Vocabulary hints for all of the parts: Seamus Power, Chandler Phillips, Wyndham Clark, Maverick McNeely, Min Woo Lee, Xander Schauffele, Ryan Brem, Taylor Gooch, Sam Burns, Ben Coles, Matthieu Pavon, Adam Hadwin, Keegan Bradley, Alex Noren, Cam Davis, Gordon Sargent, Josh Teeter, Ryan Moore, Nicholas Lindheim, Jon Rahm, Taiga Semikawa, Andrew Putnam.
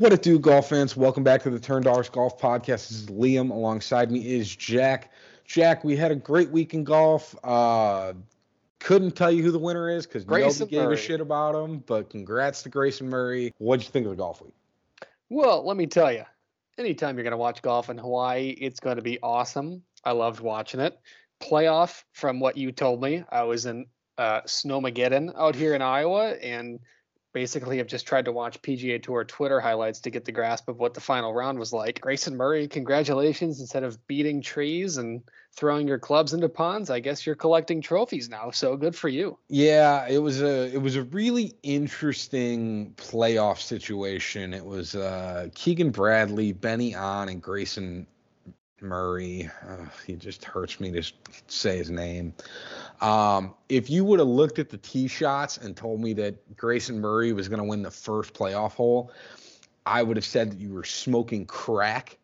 What it do, golf fans? Welcome back to the Turn Dollars Golf Podcast. This is Liam. Alongside me is Jack. Jack, we had a great week in golf. Couldn't tell you who the winner is because nobody gave a shit about him, but congrats to Grayson Murray. What'd you think of the golf week? Well, let me tell you, anytime you're going to watch golf in Hawaii, it's going to be awesome. I loved watching it. Playoff, from what you told me, I was in Snowmageddon out here in Iowa, and basically have just tried to watch PGA Tour Twitter highlights to get the grasp of what the final round was like. Grayson Murray, congratulations. Instead of beating trees and throwing your clubs into ponds, I guess you're collecting trophies now. So good for you. Yeah, it was a really interesting playoff situation. It was Keegan Bradley, Benny An, and Grayson Murray. He just hurts me to say his name. If you would have looked at the tee shots and told me that Grayson Murray was going to win the first playoff hole, I would have said that you were smoking crack.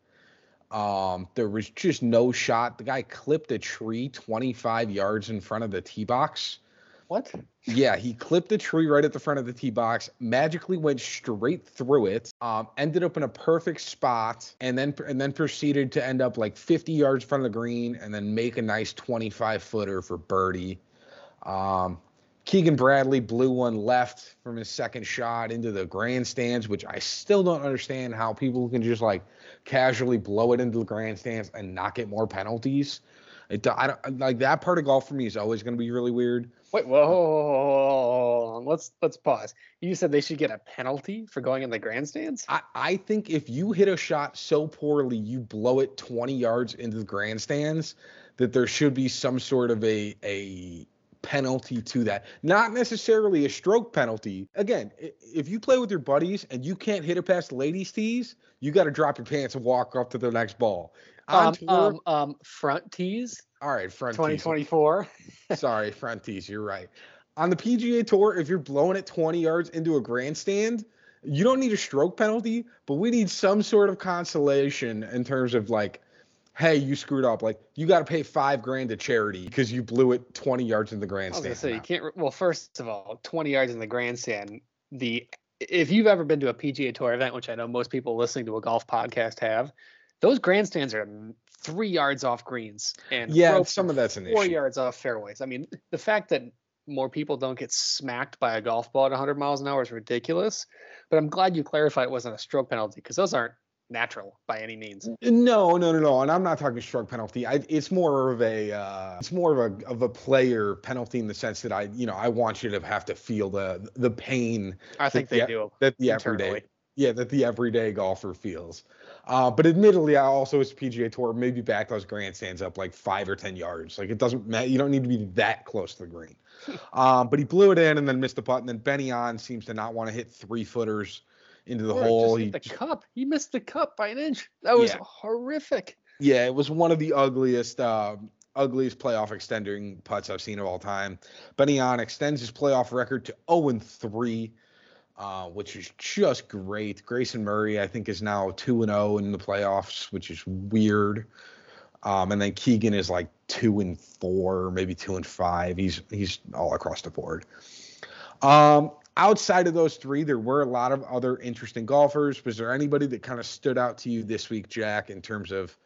There was just no shot. The guy clipped a tree 25 yards in front of the tee box. What? Yeah, he clipped the tree right at the front of the tee box, magically went straight through it, ended up in a perfect spot, and then proceeded to end up like 50 yards in front of the green and then make a nice 25-footer for birdie. Keegan Bradley blew one left from his second shot into the grandstands, which I still don't understand how people can just like casually blow it into the grandstands and not get more penalties. I don't that part of golf for me is always going to be really weird. Wait, whoa! Let's pause. You said they should get a penalty for going in the grandstands? I think if you hit a shot so poorly, you blow it 20 yards into the grandstands, that there should be some sort of a penalty to that. Not necessarily a stroke penalty. Again, if you play with your buddies and you can't hit it past ladies' tees, you got to drop your pants and walk up to the next ball. Front tees. All right, front 2024. Tees. Sorry, front tees. You're right. On the PGA Tour, if you're blowing it 20 yards into a grandstand, you don't need a stroke penalty, but we need some sort of consolation in terms of like, hey, you screwed up. Like, you got to pay $5,000 to charity because you blew it 20 yards in the grandstand. I was going to say, you can't. Well, first of all, 20 yards in the grandstand. If you've ever been to a PGA Tour event, which I know most people listening to a golf podcast have, those grandstands are 3 yards off greens and some of that's an issue. 4 yards off fairways. I mean, the fact that more people don't get smacked by a golf ball at 100 miles an hour is ridiculous. But I'm glad you clarified it wasn't a stroke penalty because those aren't natural by any means. No. And I'm not talking stroke penalty. It's more of a player penalty in the sense that I want you to have to feel the pain. I think they do that the internally. That the everyday golfer feels. But admittedly, I also, as PGA Tour, maybe back those grandstands up like 5 or 10 yards. Like, it doesn't matter. You don't need to be that close to the green. But he blew it in and then missed the putt. And then Benny An seems to not want to hit three-footers into the hole. He missed the cup by an inch. That was horrific. Yeah, it was one of the ugliest playoff extending putts I've seen of all time. Benny An extends his playoff record to 0-3. Which is just great. Grayson Murray, I think, is now 2-0 in the playoffs, which is weird. And then Keegan is like 2-4, maybe 2-5. He's all across the board. Outside of those three, there were a lot of other interesting golfers. Was there anybody that kind of stood out to you this week, Jack, in terms of,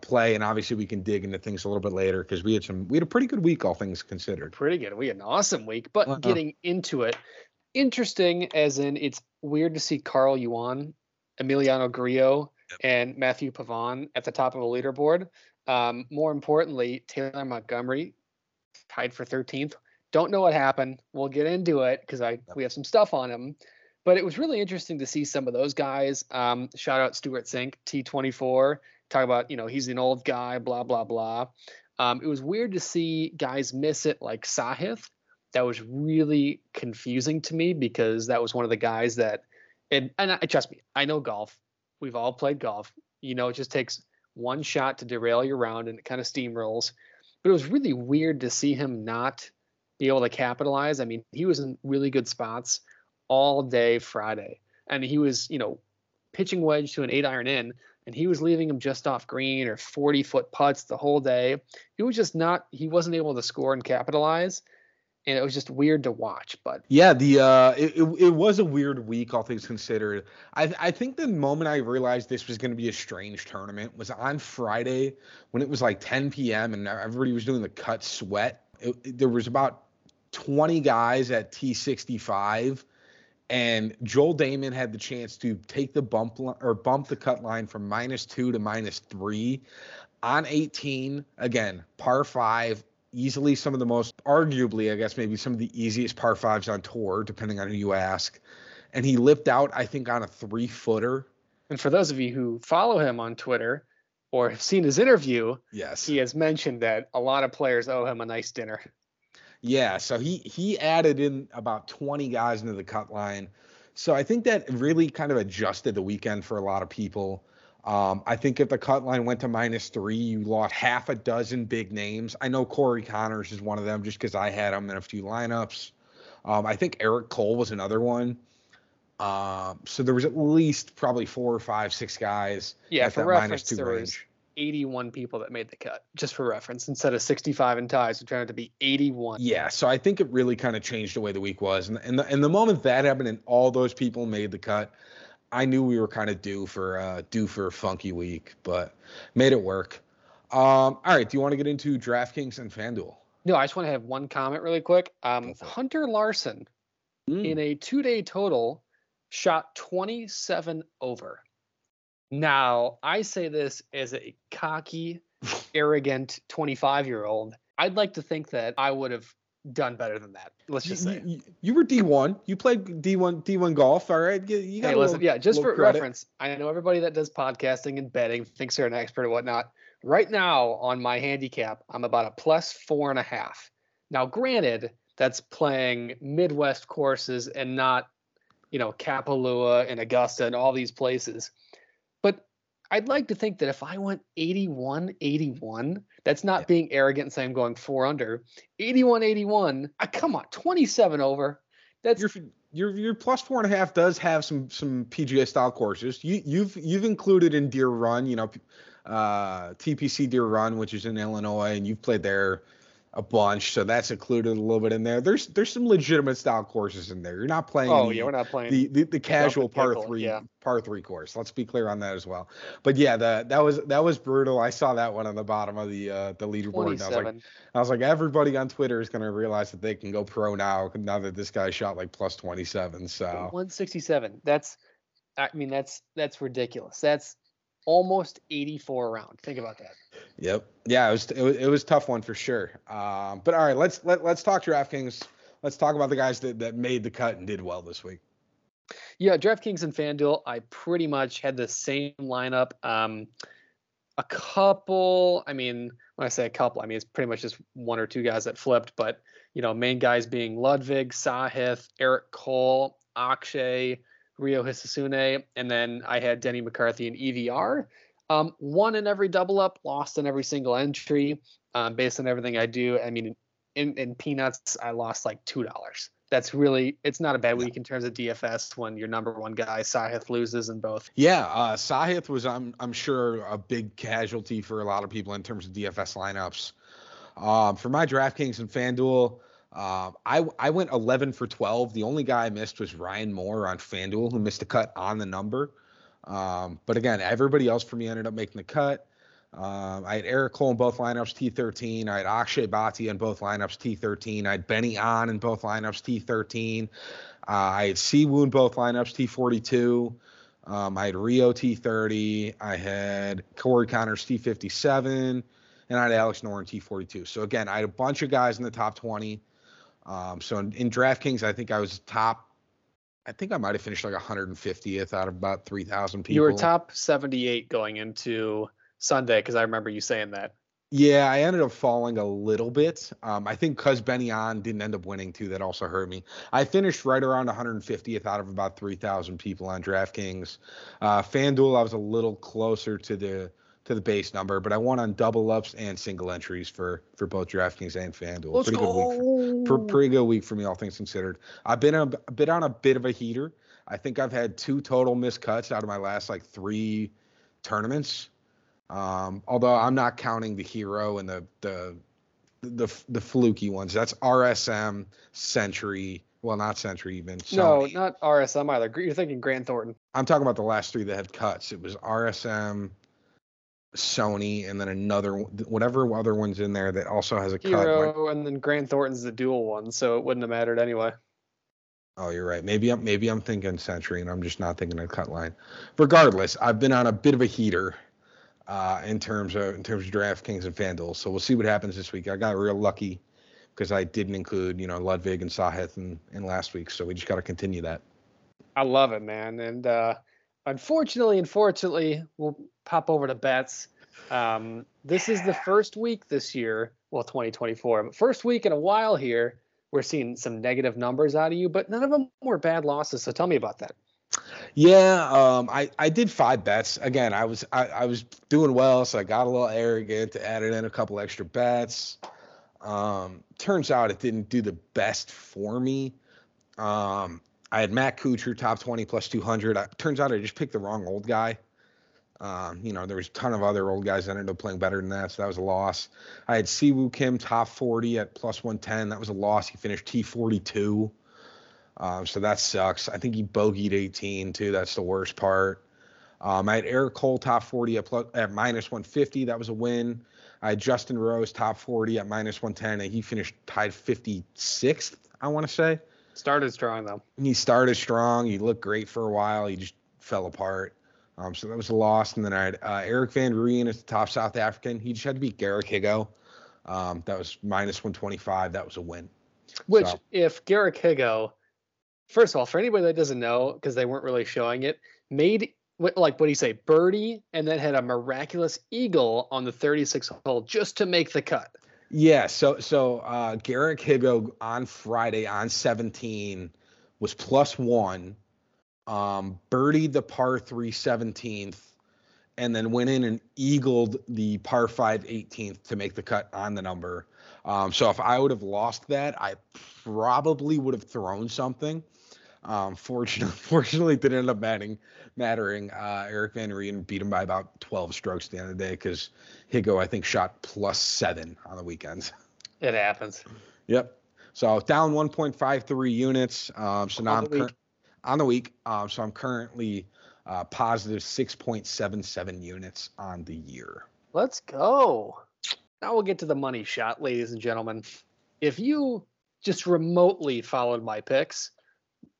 play? And obviously we can dig into things a little bit later because we had a pretty good week, all things considered. Pretty good. We had an awesome week, but getting into it. Interesting, as in it's weird to see Carl Yuan, Emiliano Grillo, and Matthieu Pavon at the top of a leaderboard. More importantly, Taylor Montgomery tied for 13th. Don't know what happened. We'll get into it because we have some stuff on him. But it was really interesting to see some of those guys. Shout out Stuart Sink, T24. Talk about, he's an old guy, blah, blah, blah. It was weird to see guys miss it like Sahith. That was really confusing to me because that was one of the guys that, and trust me, I know golf. We've all played golf. It just takes one shot to derail your round and it kind of steamrolls. But it was really weird to see him not be able to capitalize. I mean, he was in really good spots all day Friday. And he was, pitching wedge to an 8-iron in, and he was leaving him just off green or 40-foot putts the whole day. He wasn't able to score and capitalize. and it was just weird to watch. But yeah, it was a weird week, all things considered. I think the moment I realized this was going to be a strange tournament was on Friday when it was like 10 p.m. and everybody was doing the cut sweat. There was about 20 guys at T65, and Joel Damon had the chance to take the bump the cut line from -2 to -3 on 18. Again, par five, easily some of the most, arguably, I guess, maybe some of the easiest par fives on tour, depending on who you ask. And he lipped out, I think, on a 3-footer. And for those of you who follow him on Twitter or have seen his interview, yes, he has mentioned that a lot of players owe him a nice dinner. Yeah, so he added in about 20 guys into the cut line. So I think that really kind of adjusted the weekend for a lot of people. I think if the cut line went to -3, you lost half a dozen big names. I know Corey Conners is one of them just because I had him in a few lineups. I think Eric Cole was another one. So there was at least probably 4 or 5, 6 guys. Yeah, for reference, there was 81 people that made the cut, just for reference, instead of 65 in ties, it turned out to be 81. Yeah, so I think it really kind of changed the way the week was. And the moment that happened and all those people made the cut, I knew we were kind of due for a funky week, but made it work. All right, do you want to get into DraftKings and FanDuel? No, I just want to have one comment really quick. Hunter Larson, in a 2-day total, shot 27 over. Now, I say this as a cocky, arrogant 25-year-old. I'd like to think that I would have done better than that. Let's just say you were D1. You played D1 golf. All right. You got, hey, listen, yeah, just for credit. Reference, I know everybody that does podcasting and betting thinks they're an expert or whatnot. Right now on my handicap, I'm about a +4.5. Now, granted, that's playing Midwest courses and not, Kapalua and Augusta and all these places. I'd like to think that if I went 81-81, that's not being arrogant and saying I'm going 4 under. 81-81, come on, 27 over. That's your +4.5 does have some PGA style courses. You've included in Deer Run, TPC Deer Run, which is in Illinois, and you've played there a bunch, so that's included a little bit in there. There's some legitimate style courses in there. You're not playing. Oh, yeah, we're not playing the casual par three course. Let's be clear on that as well. But yeah, that was brutal. I saw that one on the bottom of the leaderboard. I was like, everybody on Twitter is gonna realize that they can go pro now that this guy shot like +27. So 167. That's ridiculous. That's almost 84 around. Think about that. Yep. Yeah, it was a tough one for sure. But all right, let's talk DraftKings. Let's talk about the guys that made the cut and did well this week. Yeah, DraftKings and FanDuel, I pretty much had the same lineup. When I say a couple, it's pretty much just 1 or 2 guys that flipped, but main guys being Ludwig, Sahith, Eric Cole, Akshay, Ryo Hisatsune, and then I had Denny McCarthy and EVR. Won in every double up, lost in every single entry. Based on everything I do, in peanuts, I lost like $2. That's really, it's not a bad week in terms of DFS when your #1 guy, Sahith, loses in both. Yeah, Sahith was, I'm sure, a big casualty for a lot of people in terms of DFS lineups. For my DraftKings and FanDuel, I went 11 for 12. The only guy I missed was Ryan Moore on FanDuel, who missed a cut on the number. But again, everybody else for me ended up making the cut. I had Eric Cole in both lineups, T13. I had Akshay Bhatia in both lineups, T13. I had Benny An in both lineups, T13. I had Si Woo in both lineups, T42. I had Ryo, T30. I had Corey Conners, T57. And I had Alex Noren, T42. So again, I had a bunch of guys in the top 20. So in DraftKings, I think I was top. I think I might have finished like 150th out of about 3,000 people. You were top 78 going into Sunday because I remember you saying that. Yeah, I ended up falling a little bit. I think because Benny An didn't end up winning too, that also hurt me. I finished right around 150th out of about 3,000 people on DraftKings. FanDuel, I was a little closer to the base number, but I won on double ups and single entries for both DraftKings and FanDuel. Pretty good week for me, all things considered. I've been on a bit of a heater. I think I've had 2 total missed cuts out of my last 3 tournaments. Although I'm not counting the Hero and the the fluky ones. That's RSM, Century. Well, not Century even. Sony. No, not RSM either. You're thinking Grant Thornton. I'm talking about the last three that had cuts. It was RSM, Sony, and then another whatever other one's in there that also has a Hero, cut. And then Grant Thornton's the dual one, so it wouldn't have mattered anyway. Oh, you're right. Maybe I'm thinking Century, and I'm just not thinking a cut line. Regardless, I've been on a bit of a heater in terms of DraftKings and FanDuel, so we'll see what happens this week. I got real lucky because I didn't include Ludwig and Sahith in last week, so we just got to continue that. I love it, man, and unfortunately, we'll pop over to bets. This is the first week this year, well, 2024, but first week in a while here. We're seeing some negative numbers out of you, but none of them were bad losses. So tell me about that. Yeah, I did 5 bets. Again, I was doing well, so I got a little arrogant, added in a couple extra bets. Turns out it didn't do the best for me. I had Matt Kuchar, top 20 plus 200. Turns out I just picked the wrong old guy. There was a ton of other old guys that ended up playing better than that, so that was a loss. I had Si Woo Kim top 40 at plus 110. That was a loss. He finished T42, so that sucks. I think he bogeyed 18 too. That's the worst part. I had Eric Cole top 40 at minus 150. That was a win. I had Justin Rose top 40 at minus 110, and he finished tied 56th. I want to say started strong though. He started strong. He looked great for a while. He just fell apart. So that was a loss. And then I had Eric Van Rooyen as the top South African. He just had to beat Garrick Higo. That was minus 125. That was a win. Which, so, if Garrick Higo, first of all, for anybody that doesn't know, because they weren't really showing it, made, like, what do you say, birdie, and then had a miraculous eagle on the 36th hole just to make the cut. Yeah, so Garrick Higo on Friday on 17 was plus one. Birdied the par 3 17th, and then went in and eagled the par 5 18th to make the cut on the number. So if I would have lost that, I probably would have thrown something. Fortunately, it didn't end up mattering. Eric Van Rooyen beat him by about 12 strokes at the end of the day because Higo, I think, shot plus 7 on the weekends. It happens. Yep. So down 1.53 units. So now on the week, so I'm currently positive 6.77 units on the year. Let's go. Now we'll get to the money shot, ladies and gentlemen. If you just remotely followed my picks,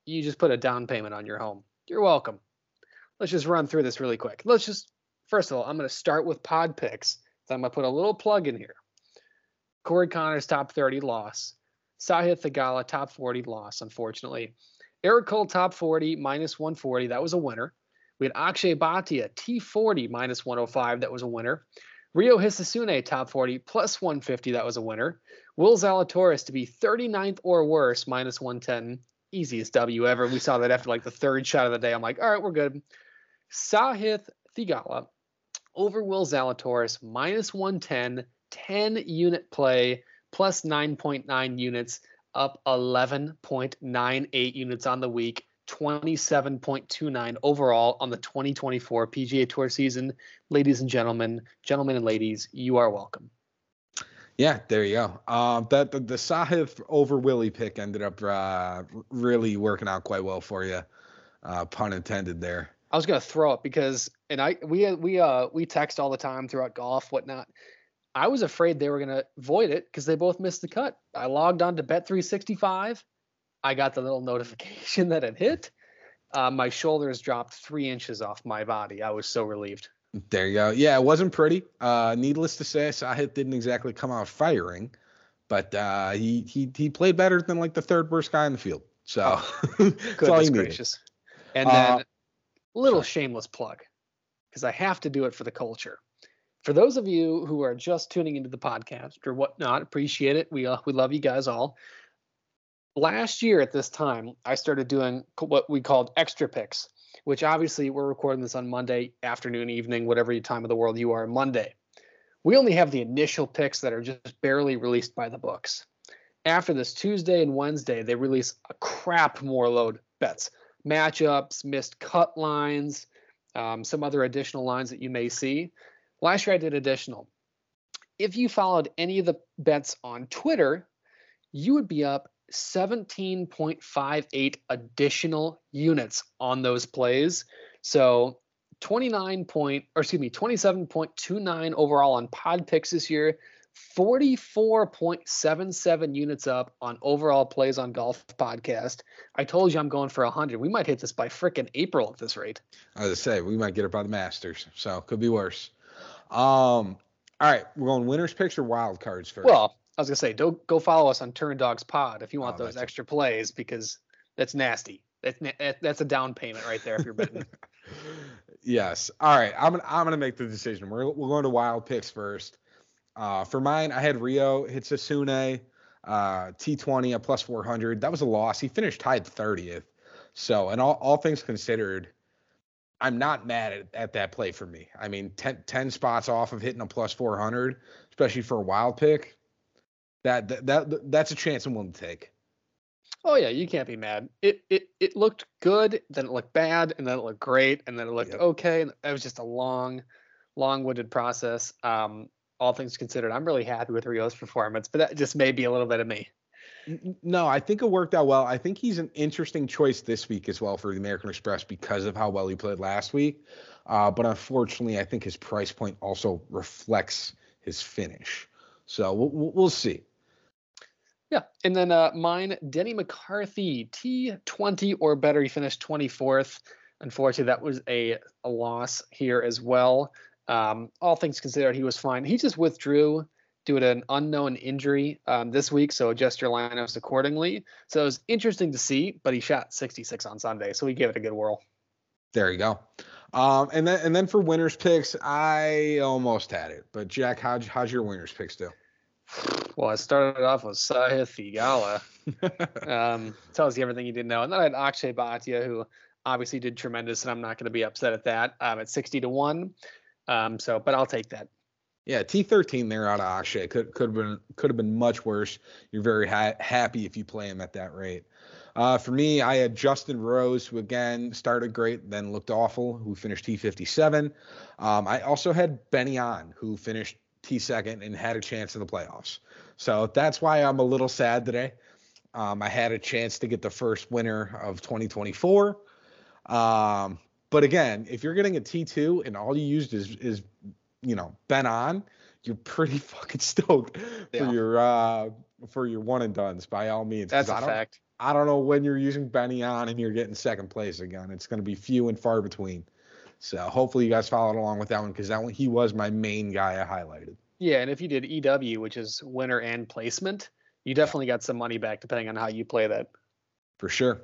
you just put a down payment on your home. You're welcome. Let's just run through this really quick. First of all, I'm going to start with pod picks. So I'm going to put a little plug in here. Corey Conners, top 30, loss. Sahith Theegala, top 40, loss, unfortunately. Eric Cole, top 40, minus 140. That was a winner. We had Akshay Bhatia, T40, minus 105. That was a winner. Ryo Hisatsune, top 40, plus 150. That was a winner. Will Zalatoris to be 39th or worse, minus 110. Easiest W ever. We saw that after like the third shot of the day. I'm like, all right, we're good. Sahith Theegala over Will Zalatoris, minus 110, 10-unit play, plus 9.9 units. Up 11.98 units on the week, 27.29 overall on the 2024 PGA Tour season. Ladies and gentlemen, gentlemen and ladies, you are welcome. Yeah, there you go. The Sahith over Willie pick ended up really working out quite well for you. Pun intended there. I was gonna throw it because, and we text all the time throughout golf, whatnot. I was afraid they were going to void it because they both missed the cut. I logged on to Bet365. I got the little notification that it hit. My shoulders dropped 3 inches off my body. I was so relieved. There you go. Yeah, it wasn't pretty. Needless to say, Sahith didn't exactly come out firing, but he played better than like the third worst guy in the field. So that's all you needed. And then a little shameless plug because I have to do it for the culture. For those of you who are just tuning into the podcast or whatnot, appreciate it. We love you guys all. Last year at this time, I started doing what we called extra picks, which obviously we're recording this on Monday afternoon, evening, whatever time of the world you are on Monday. We only have the initial picks that are just barely released by the books. After this Tuesday and Wednesday, they release a crap more load bets, matchups, missed cut lines, some other additional lines that you may see. Last year I did additional. if you followed any of the bets on Twitter, you would be up 17.58 additional units on those plays. So 27.29 overall on pod picks this year, 44.77 units up on overall plays on Golf Podcast. I told you I'm going for 100. We might hit this by frickin' April at this rate. I was going to say, we might get it by the Masters, so could be worse. All right, we're going winners picks or wild cards first? Well, I was going to say, don't go follow us on Turn Dogs Pod if you want those extra plays, because that's nasty. That's a down payment right there if you're betting. Yes. All right, I'm going to make the decision. We're going to wild picks first. For mine, I had Ryo Hisatsune, T20, a plus 400. That was a loss. He finished tied 30th. So, and all things considered, I'm not mad at that play for me. I mean, 10 spots off of hitting a plus 400, especially for a wild pick, that's a chance I'm willing to take. Oh, yeah, you can't be mad. It looked good, then it looked bad, and then it looked great, and then it looked okay. And it was just a long-winded process. All things considered, I'm really happy with Ryo's performance, but that just may be a little bit of me. No, I think it worked out well. I think he's an interesting choice this week as well for the American Express because of how well he played last week. But unfortunately, I think his price point also reflects his finish. So we'll see. Yeah. And then mine, Denny McCarthy, T20 or better. He finished 24th. Unfortunately, that was a loss here as well. All things considered, he was fine. He just withdrew due to an unknown injury this week, so adjust your lineups accordingly. So it was interesting to see, but he shot 66 on Sunday, so he gave it a good whirl. There you go. And then for winners picks, I almost had it, but Jack, how'd your winners picks do? Well, I started off with Sahith Theegala. Tells you everything you didn't know. And then I had Akshay Bhatia, who obviously did tremendous, and I'm not going to be upset at that. At 60-1. But I'll take that. Yeah, T13 there out of Akshay could have been much worse. You're very happy if you play him at that rate. For me, I had Justin Rose, who again started great, then looked awful, who finished T57. I also had Benny An, who finished T2 and had a chance in the playoffs. So that's why I'm a little sad today. I had a chance to get the first winner of 2024. But again, if you're getting a T2 and all you used is Ben An, you're pretty fucking stoked for your one and dones by all means. That's a fact. I don't know when you're using Benny An and you're getting second place again. It's going to be few and far between. So hopefully you guys followed along with that one, because that one, he was my main guy I highlighted. Yeah, and if you did EW, which is winner and placement, you definitely got some money back depending on how you play that. For sure.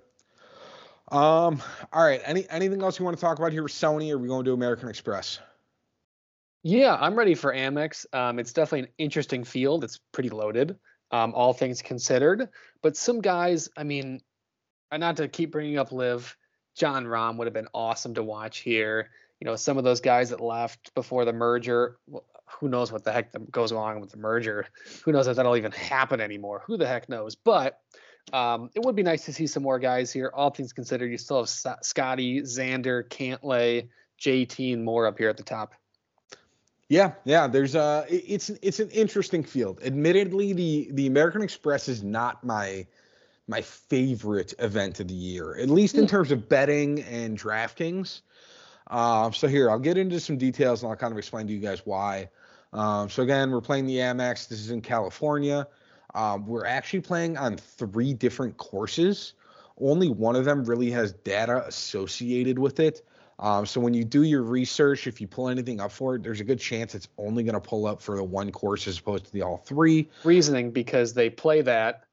All right. Anything else you want to talk about here with Sony? Or are we going to American Express? Yeah, I'm ready for Amex. It's definitely an interesting field. It's pretty loaded, all things considered. But some guys, I mean, not to keep bringing up Liv, Jon Rahm would have been awesome to watch here. You know, some of those guys that left before the merger, well, who knows what the heck goes along with the merger? Who knows if that'll even happen anymore? Who the heck knows? But it would be nice to see some more guys here. All things considered, you still have Scottie, Xander, Cantlay, JT, and more up here at the top. Yeah. There's it's an interesting field. Admittedly, the American Express is not my favorite event of the year, at least in terms of betting and DraftKings. So here, I'll get into some details and I'll kind of explain to you guys why. So again, we're playing the Amex. This is in California. We're actually playing on 3 different courses. Only one of them really has data associated with it. So when you do your research, if you pull anything up for it, there's a good chance it's only going to pull up for the one course as opposed to the all 3. Reasoning because they play that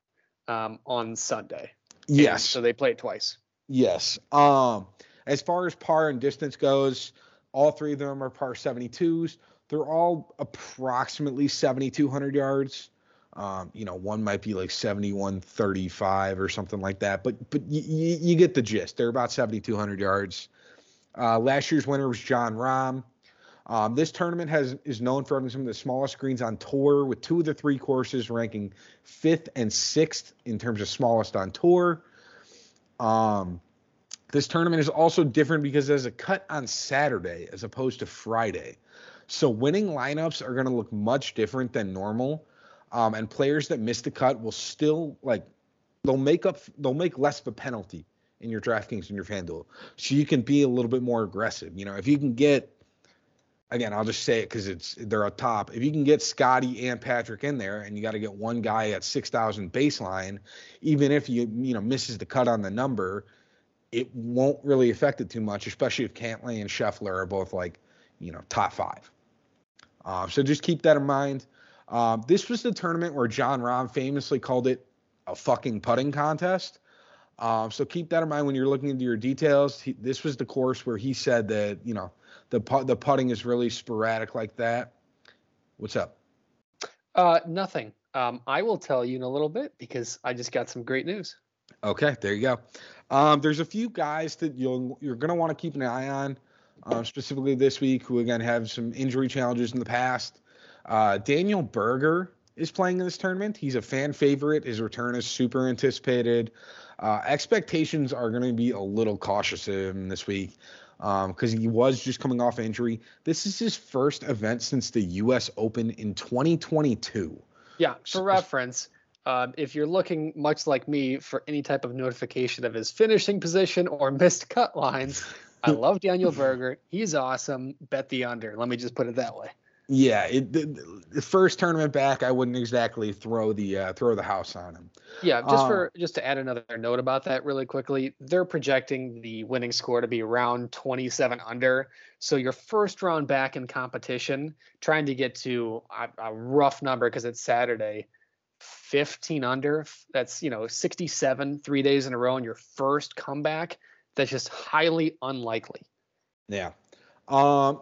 on Sunday. Yes. So they play it twice. Yes. As far as par and distance goes, all 3 of them are par 72s. They're all approximately 7,200 yards. One might be like 7135 or something like that, but you get the gist. They're about 7,200 yards. Last year's winner was Jon Rahm. This tournament is known for having some of the smallest greens on tour, with 2 of the 3 courses ranking 5th and 6th in terms of smallest on tour. This tournament is also different because there's a cut on Saturday as opposed to Friday. So winning lineups are going to look much different than normal. And players that miss the cut will still, like, they'll make less of a penalty in your DraftKings and your FanDuel. So you can be a little bit more aggressive. You know, if you can get, again, I'll just say it because they're up top. If you can get Scottie and Patrick in there, and you got to get one guy at 6,000 baseline, even if you misses the cut on the number, it won't really affect it too much, especially if Cantlay and Scheffler are both top five. So just keep that in mind. This was the tournament where Jon Rahm famously called it a fucking putting contest. So keep that in mind when you're looking into your details. This was the course where he said that, the putting is really sporadic like that. What's up? Nothing. I will tell you in a little bit because I just got some great news. Okay, there you go. There's a few guys that you're going to want to keep an eye on, specifically this week, who, again, have some injury challenges in the past. Daniel Berger is playing in this tournament. He's a fan favorite. His return is super anticipated. Expectations are going to be a little cautious of him this week because he was just coming off injury. This is his first event since the U.S. Open in 2022. Yeah, for reference, if you're looking much like me for any type of notification of his finishing position or missed cut lines, I love Daniel Berger. He's awesome. Bet the under. Let me just put it that way. Yeah, the first tournament back, I wouldn't exactly throw the house on him. Yeah, just to add another note about that really quickly, they're projecting the winning score to be around 27 under. So your first round back in competition, trying to get to a rough number because it's Saturday, 15 under. That's 67 3 days in a row in your first comeback. That's just highly unlikely. Yeah.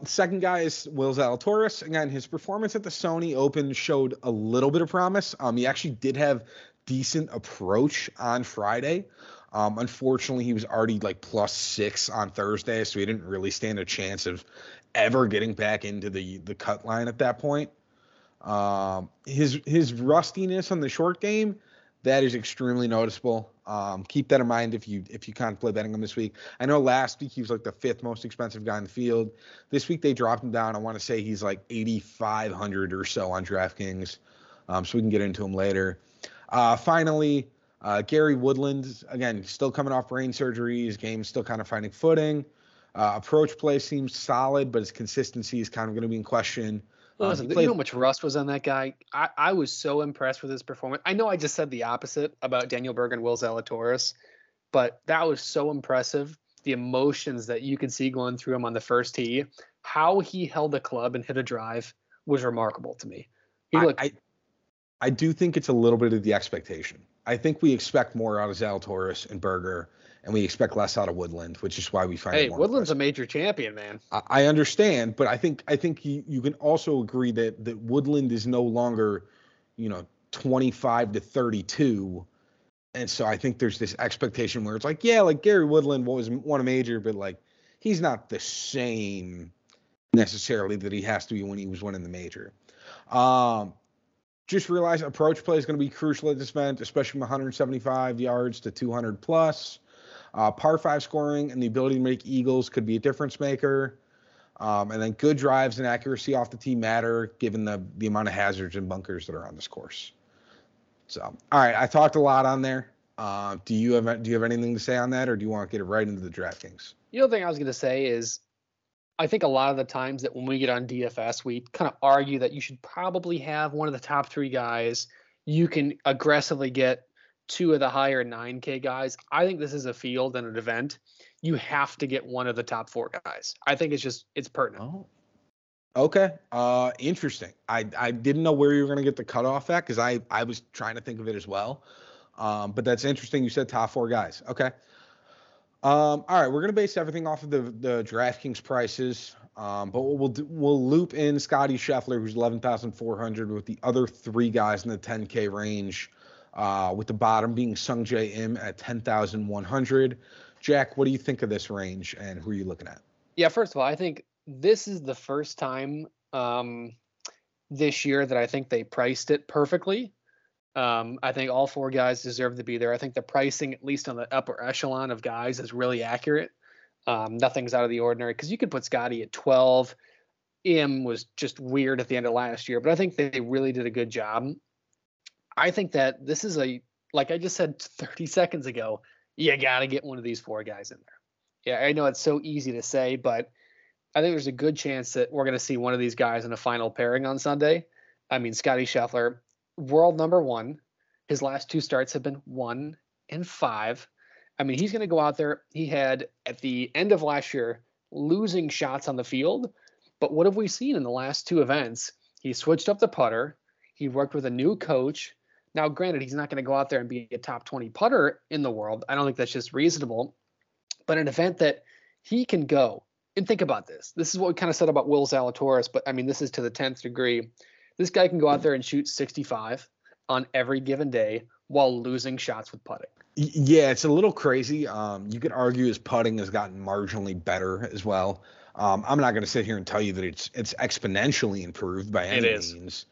Second guy is Will Zalatoris. Again, his performance at the Sony Open showed a little bit of promise. He actually did have decent approach on Friday. Unfortunately, he was already +6 on Thursday, so he didn't really stand a chance of ever getting back into the cut line at that point. His rustiness on the short game, that is extremely noticeable. Keep that in mind if you contemplate betting him this week. I know last week he was the fifth most expensive guy in the field. This week they dropped him down. I want to say he's 8,500 or so on DraftKings. So we can get into him later. Finally, Gary Woodland, again, still coming off brain surgery. His game's still kind of finding footing. Approach play seems solid, but his consistency is kind of going to be in question. Listen, you know how much rust was on that guy? I was so impressed with his performance. I know I just said the opposite about Daniel Berger and Will Zalatoris, but that was so impressive. The emotions that you could see going through him on the first tee, how he held the club and hit a drive was remarkable to me. I do think it's a little bit of the expectation. I think we expect more out of Zalatoris and Berger, and we expect less out of Woodland, which is why we find. Hey, Woodland's a major champion, man. I understand, but I think you can also agree that Woodland is no longer, 25 to 32, and so I think there's this expectation where it's Gary Woodland won a major, but he's not the same necessarily that he has to be when he was winning the major. Just realize approach play is going to be crucial at this event, especially from 175 yards to 200 plus. Par 5 scoring and the ability to make eagles could be a difference maker. And then good drives and accuracy off the tee matter, given the amount of hazards and bunkers that are on this course. So, all right, I talked a lot on there. Do you have anything to say on that, or do you want to get it right into the DraftKings? The other thing I was going to say is I think a lot of the times that when we get on DFS, we kind of argue that you should probably have one of the top three guys. You can aggressively get two of the higher 9K guys. I think this is a field and an event. You have to get one of the top four guys. I think it's pertinent. Oh, okay. Interesting. I didn't know where you were going to get the cutoff at because I was trying to think of it as well. But that's interesting. You said top four guys. Okay. All right. We're going to base everything off of the DraftKings prices. But we'll loop in Scottie Scheffler, who's 11,400 with the other three guys in the 10K range. With the bottom being Sungjae Im at 10,100. Jack, what do you think of this range and who are you looking at? Yeah, first of all, I think this is the first time this year that I think they priced it perfectly. I think all four guys deserve to be there. I think the pricing, at least on the upper echelon of guys, is really accurate. Nothing's out of the ordinary because you could put Scottie at 12. Im was just weird at the end of last year, but I think they really did a good job. I think that this is a, like I just said 30 seconds ago, you got to get one of these four guys in there. Yeah, I know it's so easy to say, but I think there's a good chance that we're going to see one of these guys in a final pairing on Sunday. I mean, Scottie Scheffler, world number one. His last two starts have been 1 and 5. I mean, he's going to go out there. He had, at the end of last year, losing shots on the field. But what have we seen in the last two events? He switched up the putter. He worked with a new coach. Now, granted, he's not going to go out there and be a top 20 putter in the world. I don't think that's just reasonable. But an event that he can go, and think about this. This is what we kind of said about Will Zalatoris, but I mean, this is to the 10th degree. This guy can go out there and shoot 65 on every given day while losing shots with putting. Yeah, it's a little crazy. You could argue his putting has gotten marginally better as well. I'm not going to sit here and tell you that it's exponentially improved by any means.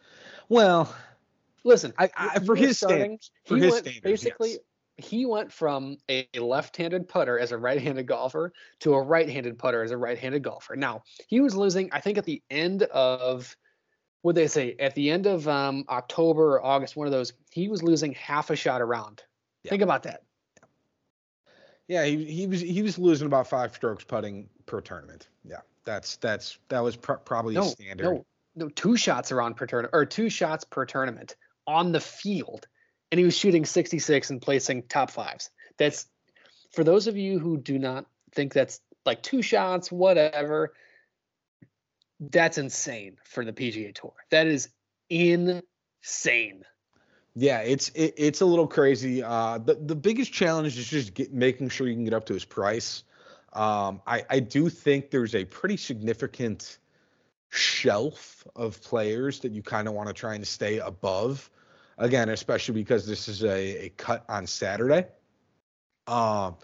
Well, listen, he went from a left-handed putter as a right-handed golfer to a right-handed putter as a right-handed golfer. Now, he was losing, I think, at the end of, what did they say? At the end of October or August, one of those, he was losing half a shot a round. Yeah. Think about that. Yeah, he was losing about 5 strokes putting per tournament. Yeah, that was probably a standard. No, 2 shots around per tournament, or 2 shots per tournament on the field. And he was shooting 66 and placing top 5s. That's, for those of you who do not think that's like 2 shots, whatever, that's insane for the PGA Tour. That is insane. Yeah, it's a little crazy. The biggest challenge is just making sure you can get up to his price. I do think there's a pretty significant shelf of players that you kind of want to try and stay above. Again, especially because this is a cut on Saturday. So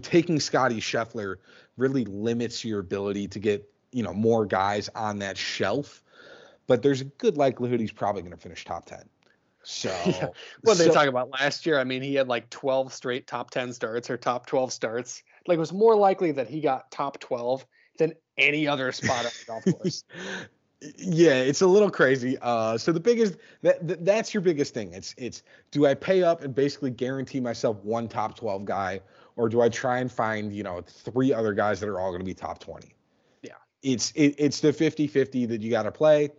taking Scottie Scheffler really limits your ability to get, you know, more guys on that shelf. But there's a good likelihood he's probably going to finish top 10. So yeah. Well, they talk about last year. I mean, he had like 12 straight top 10 starts or top 12 starts. Like, it was more likely that he got top 12 than any other spot on the golf course. Yeah, it's a little crazy. So the biggest, that's your biggest thing. It's do I pay up and basically guarantee myself one top 12 guy, or do I try and find, you know, 3 other guys that are all going to be top 20? Yeah. It's the 50-50 that you got to play.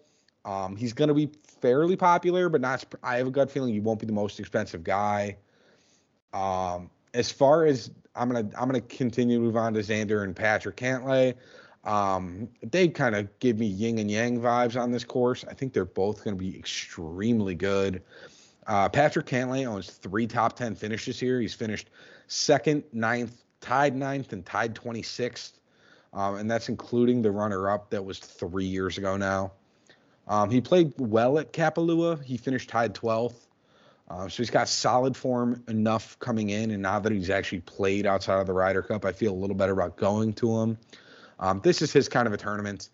He's going to be fairly popular, but not, I have a gut feeling he won't be the most expensive guy. As far as I'm going to continue to move on to Xander and Patrick Cantlay. They kind of give me yin and yang vibes on this course. I think they're both going to be extremely good. Patrick Cantlay owns 3 top 10 finishes here. He's finished 2nd, 9th, tied 9th, and tied 26th. And that's including the runner-up that was 3 years ago now. He played well at Kapalua. He finished tied 12th. So he's got solid form enough coming in. And now that he's actually played outside of the Ryder Cup, I feel a little better about going to him. This is his kind of a tournament.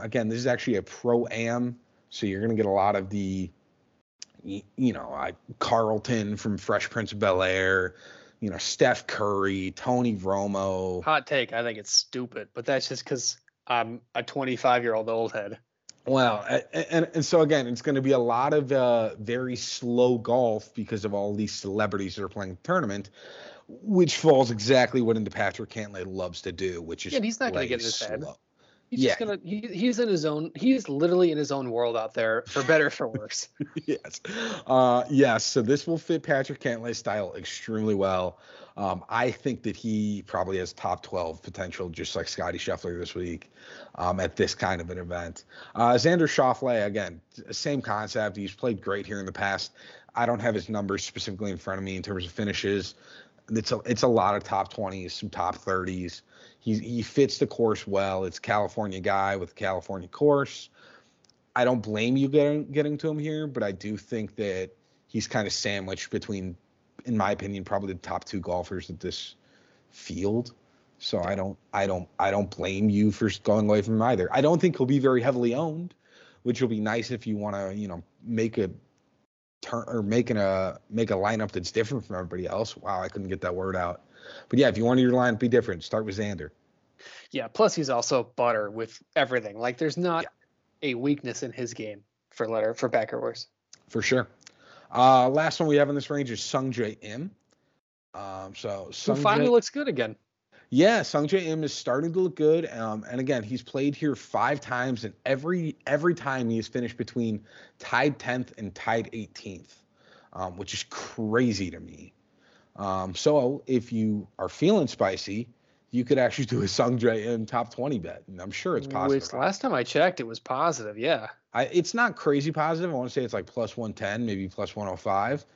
Again, this is actually a pro-am, so you're going to get a lot of the, you know, Carlton from Fresh Prince of Bel-Air, you know, Steph Curry, Tony Romo. Hot take, I think it's stupid, but that's just because I'm a 25-year-old old head. Well, and so, again, it's going to be a lot of very slow golf because of all these celebrities that are playing the tournament, which falls exactly what into Patrick Cantlay loves to do, which is, and he's not going to get in his head. He's just going to, he's in his own, he's literally in his own world out there, for better or for worse. Yes. So this will fit Patrick Cantlay's style extremely well. I think that he probably has top 12 potential, just like Scottie Scheffler this week, at this kind of an event. Xander Schauffele, again, same concept. He's played great here in the past. I don't have his numbers specifically in front of me in terms of finishes. It's a lot of top 20s, some top 30s. He fits the course well. It's California guy with California course. I don't blame you getting to him here, but I do think that he's kind of sandwiched between, in my opinion, probably the top 2 golfers at this field. So I don't blame you for going away from him either. I don't think he'll be very heavily owned, which will be nice if you want to, you know, make a turn or make a lineup that's different from everybody else. Wow, I couldn't get that word out. But yeah, if you wanted your lineup to be different, start with Xander. Yeah, plus he's also butter with everything. Like, there's not a weakness in his game for better or worse. For sure. Last one we have in this range is Sungjae Im. Who finally looks good again. Yeah, Sungjae Im is starting to look good. And again, he's played here 5 times, and every time he has finished between tied 10th and tied 18th, which is crazy to me. So if you are feeling spicy, you could actually do a Sungjae Im top 20 bet, and I'm sure it's positive. Which last time I checked, it was positive, yeah. It's not crazy positive. I want to say it's like plus 110, maybe plus 105.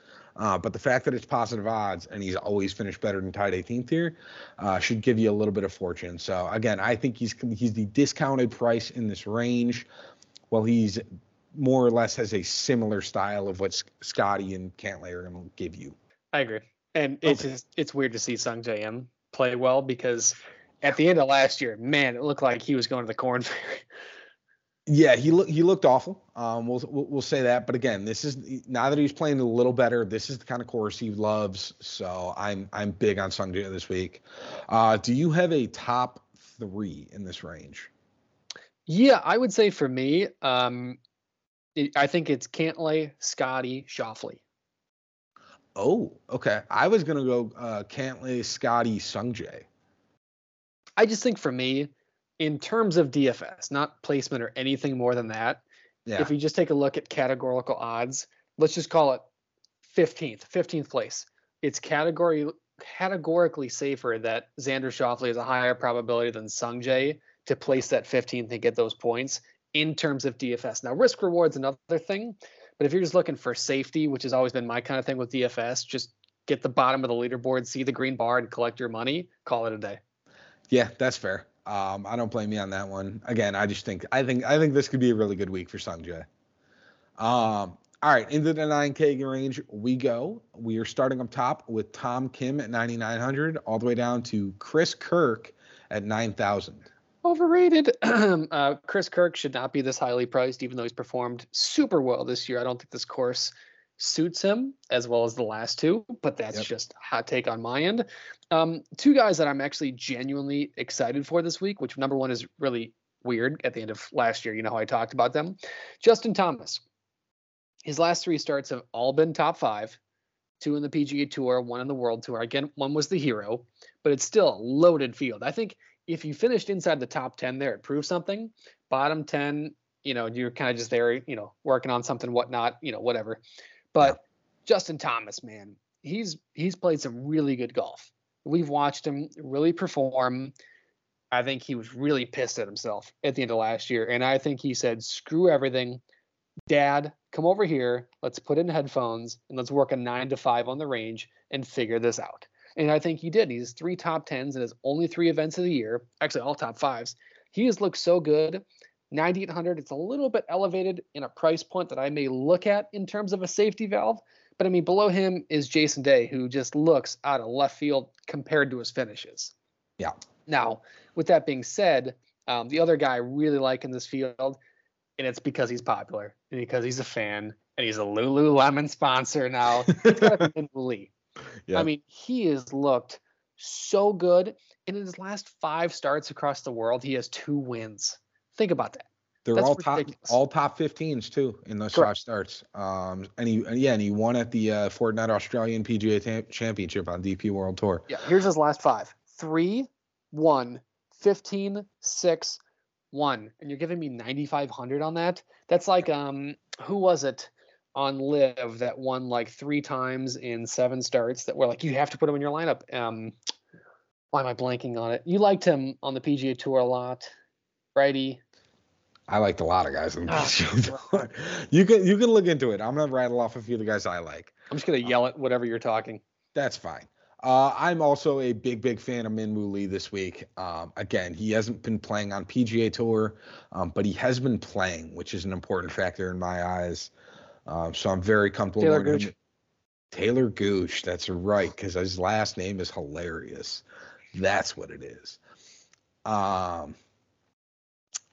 But the fact that it's positive odds and he's always finished better than tied 18th here should give you a little bit of fortune. So, again, I think he's the discounted price in this range. Well, he's more or less has a similar style of what Scottie and Cantlay are going to give you. I agree. And it's weird to see Sungjae Im play well because at the end of last year, man, it looked like he was going to the corn fair. Yeah, he looked awful. We'll say that. But again, this is now that he's playing a little better. This is the kind of course he loves. So I'm big on Sungjae this week. Do you have a top 3 in this range? Yeah, I would say for me, I think it's Cantlay, Scottie, Schauffele. Oh, okay. I was gonna go Cantlay, Scottie, Sungjae. I just think for me, in terms of DFS, not placement or anything more than that, yeah. If you just take a look at categorical odds, let's just call it 15th place. It's categorically safer that Xander Schauffele has a higher probability than Sungjae to place that 15th and get those points in terms of DFS. Now, risk reward's another thing, but if you're just looking for safety, which has always been my kind of thing with DFS, just get the bottom of the leaderboard, see the green bar, and collect your money, call it a day. Yeah, that's fair. I don't blame you on that one. Again, I just think I think this could be a really good week for Sungjae. All right, into the 9K range we go. We are starting up top with Tom Kim at 9,900, all the way down to Chris Kirk at 9,000. Overrated. Chris Kirk should not be this highly priced, even though he's performed super well this year. I don't think this course suits him as well as the last two, but that's just a hot take on my end. Two guys that I'm actually genuinely excited for this week, which number one is really weird at the end of last year. You know how I talked about them. Justin Thomas, his last 3 starts have all been top 5, 2 in the PGA Tour, 1 in the World Tour. Again, 1 was the hero, but it's still a loaded field. I think if you finished inside the top 10 there, it proves something. Bottom 10, you're kind of just there, working on something, whatnot, whatever. But Justin Thomas, man, he's played some really good golf. We've watched him really perform. I think he was really pissed at himself at the end of last year. And I think he said, screw everything. Dad, come over here. Let's put in headphones and let's work a 9 to 5 on the range and figure this out. And I think he did. He's 3 top 10s in his only 3 events of the year, actually all top 5s. He has looked so good. 9,800, it's a little bit elevated in a price point that I may look at in terms of a safety valve. But, below him is Jason Day, who just looks out of left field compared to his finishes. Yeah. Now, with that being said, the other guy I really like in this field, and it's because he's popular and because he's a fan and he's a Lululemon sponsor now, it's got to be Min Woo Lee. Yeah. He has looked so good. And in his last 5 starts across the world, he has 2 wins. Think about that. They're all top 15s too in those 5 starts. And he won at the Fortnite Australian PGA Championship on DP World Tour. Yeah, here's his last 5: 3, 1, 15, 6, 1. And you're giving me 9,500 on that. That's like who was it on Live that won like 3 times in 7 starts that were like you have to put him in your lineup. Why am I blanking on it? You liked him on the PGA Tour a lot. Righty. I liked a lot of guys on the PGA. You can look into it. I'm gonna rattle off a few of the guys I like. I'm just gonna yell at whatever you're talking. That's fine. I'm also a big fan of Min Woo Lee this week. Again, he hasn't been playing on PGA Tour, but he has been playing, which is an important factor in my eyes. So I'm very comfortable. Taylor Gooch. Taylor Gooch. That's right, because his last name is hilarious. That's what it is.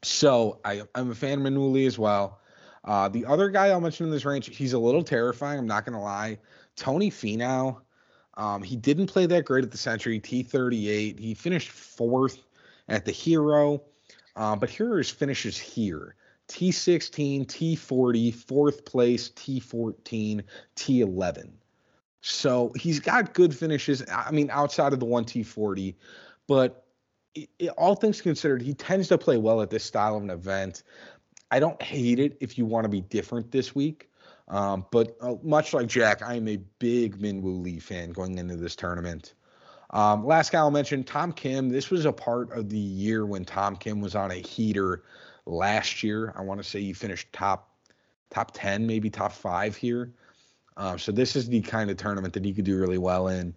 So I'm a fan of Min Woo Lee as well. The other guy I'll mention in this range, he's a little terrifying. I'm not going to lie. Tony Finau, he didn't play that great at the Century, T38. He finished 4th at the Hero. But here are his finishes here. T16, T40, fourth place, T14, T11. So he's got good finishes, I mean, outside of the one T40. But all things considered, he tends to play well at this style of an event. I don't hate it if you want to be different this week. But much like Jack, I am a big Min Woo Lee fan going into this tournament. Last guy I'll mention, Tom Kim. This was a part of the year when Tom Kim was on a heater last year. I want to say he finished top 10, maybe top 5 here. So this is the kind of tournament that he could do really well in.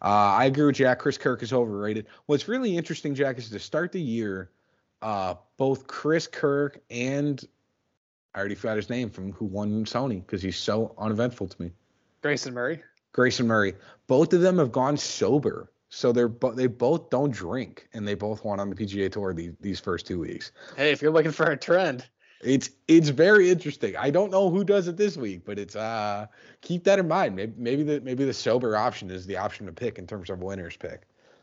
I agree with Jack. Chris Kirk is overrated. What's really interesting, Jack, is to start the year, both Chris Kirk and I already forgot his name from who won Sony because he's so uneventful to me. Grayson Murray. Both of them have gone sober. So they both don't drink, and they both won on the PGA Tour these first 2 weeks. Hey, if you're looking for a trend. It's very interesting. I don't know who does it this week, but it's keep that in mind. Maybe the sober option is the option to pick in terms of a winner's pick.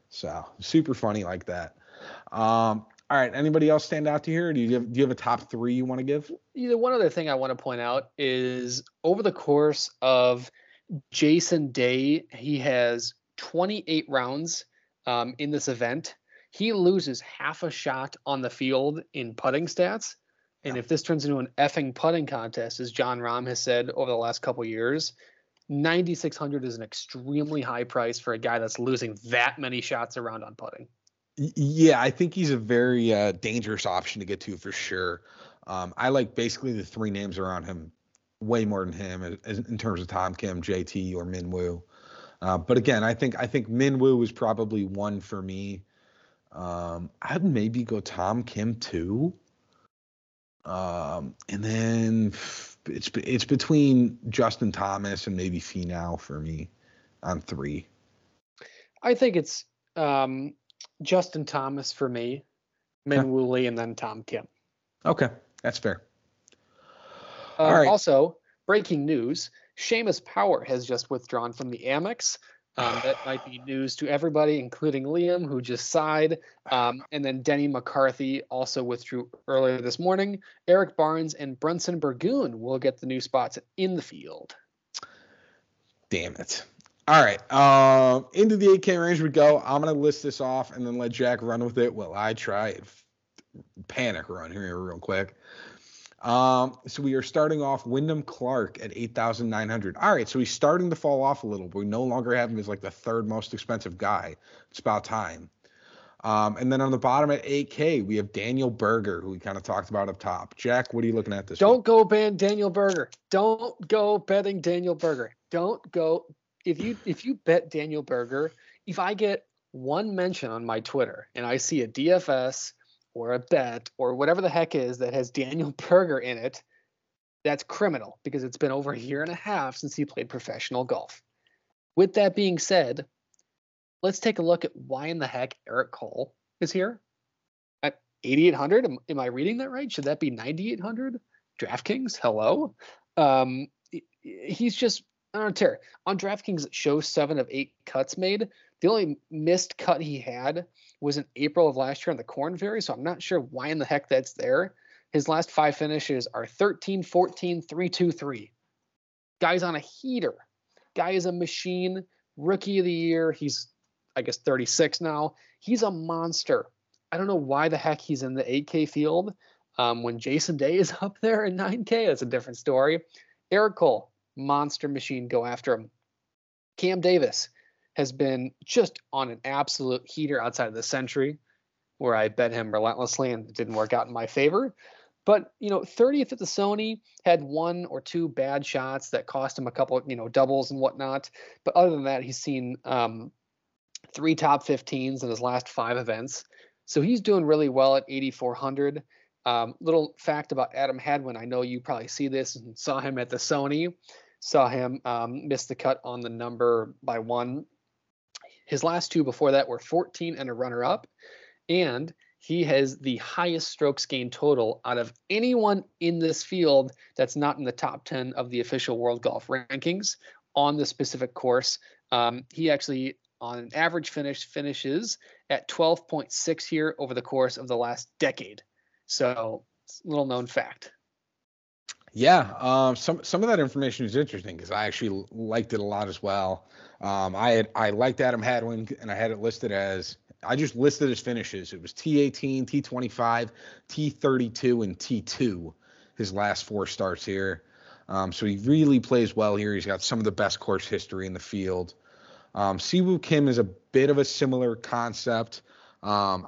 So super funny like that. All right. Anybody else stand out to here? Do you have a top 3 you want to give? One other thing I want to point out is over the course of Jason Day, he has 28 rounds in this event. He loses half a shot on the field in putting stats. And if this turns into an effing putting contest, as Jon Rahm has said over the last couple of years, 9,600 is an extremely high price for a guy that's losing that many shots around on putting. Yeah, I think he's a very dangerous option to get to for sure. I like basically the 3 names around him way more than him in terms of Tom Kim, JT, or Min Woo. But again, I think Min Woo is probably 1 for me. I'd maybe go Tom Kim 2. And then it's between Justin Thomas and maybe Finau for me on 3. I think it's Justin Thomas for me, Min Woo Lee, and then Tom Kim. Okay, that's fair. All right. Also, breaking news, Seamus Power has just withdrawn from the Amex. That might be news to everybody, including Liam, who just sighed. And then Denny McCarthy also withdrew earlier this morning. Eric Barnes and Brunson Burgoon will get the new spots in the field. Damn it. All right. Into the 8K range we go. I'm going to list this off and then let Jack run with it while I try and panic run here real quick. So we are starting off Wyndham Clark at 8,900. All right, so he's starting to fall off a little, but we no longer have him as like the 3rd most expensive guy. It's about time. And then on the bottom at 8K, we have Daniel Berger, who we kind of talked about up top. Jack, what are you looking at this? Don't go ban Daniel Berger. Don't go betting Daniel Berger. Don't go. If you bet Daniel Berger, if I get one mention on my Twitter and I see a DFS or a bet or whatever the heck is that has Daniel Berger in it, that's criminal because it's been over a year and a half since he played professional golf. With that being said, let's take a look at why in the heck Eric Cole is here at 8,800. Am I reading that right? Should that be 9,800? DraftKings, hello. He's just on a tear. On DraftKings, it shows 7 of 8 cuts made. The only missed cut he had was in April of last year on the Corn Ferry, so I'm not sure why in the heck that's there. His last 5 finishes are 13, 14, 3, 2, 3. Guy's on a heater. Guy is a machine. Rookie of the year. He's, I guess, 36 now. He's a monster. I don't know why the heck he's in the 8K field. When Jason Day is up there in 9K, that's a different story. Eric Cole, monster machine, go after him. Cam Davis has been just on an absolute heater outside of the century, where I bet him relentlessly and it didn't work out in my favor. But, 30th at the Sony, had 1 or 2 bad shots that cost him a couple, doubles and whatnot. But other than that, he's seen 3 top 15s in his last 5 events. So he's doing really well at 8,400. Little fact about Adam Hadwin. I know you probably see this and saw him at the Sony, saw him miss the cut on the number by 1. His last 2 before that were 14 and a runner-up, and he has the highest strokes gained total out of anyone in this field that's not in the top 10 of the official World Golf Rankings on the specific course. He actually, on an average finish, finishes at 12.6 here over the course of the last decade. So little known fact. Yeah, some of that information is interesting because I actually liked it a lot as well. I liked Adam Hadwin, and I had it listed as I just listed his finishes. It was T18, T25, T32, and T2. His last four starts here. So he really plays well here. He's got some of the best course history in the field. Si Woo Kim is a bit of a similar concept. I'm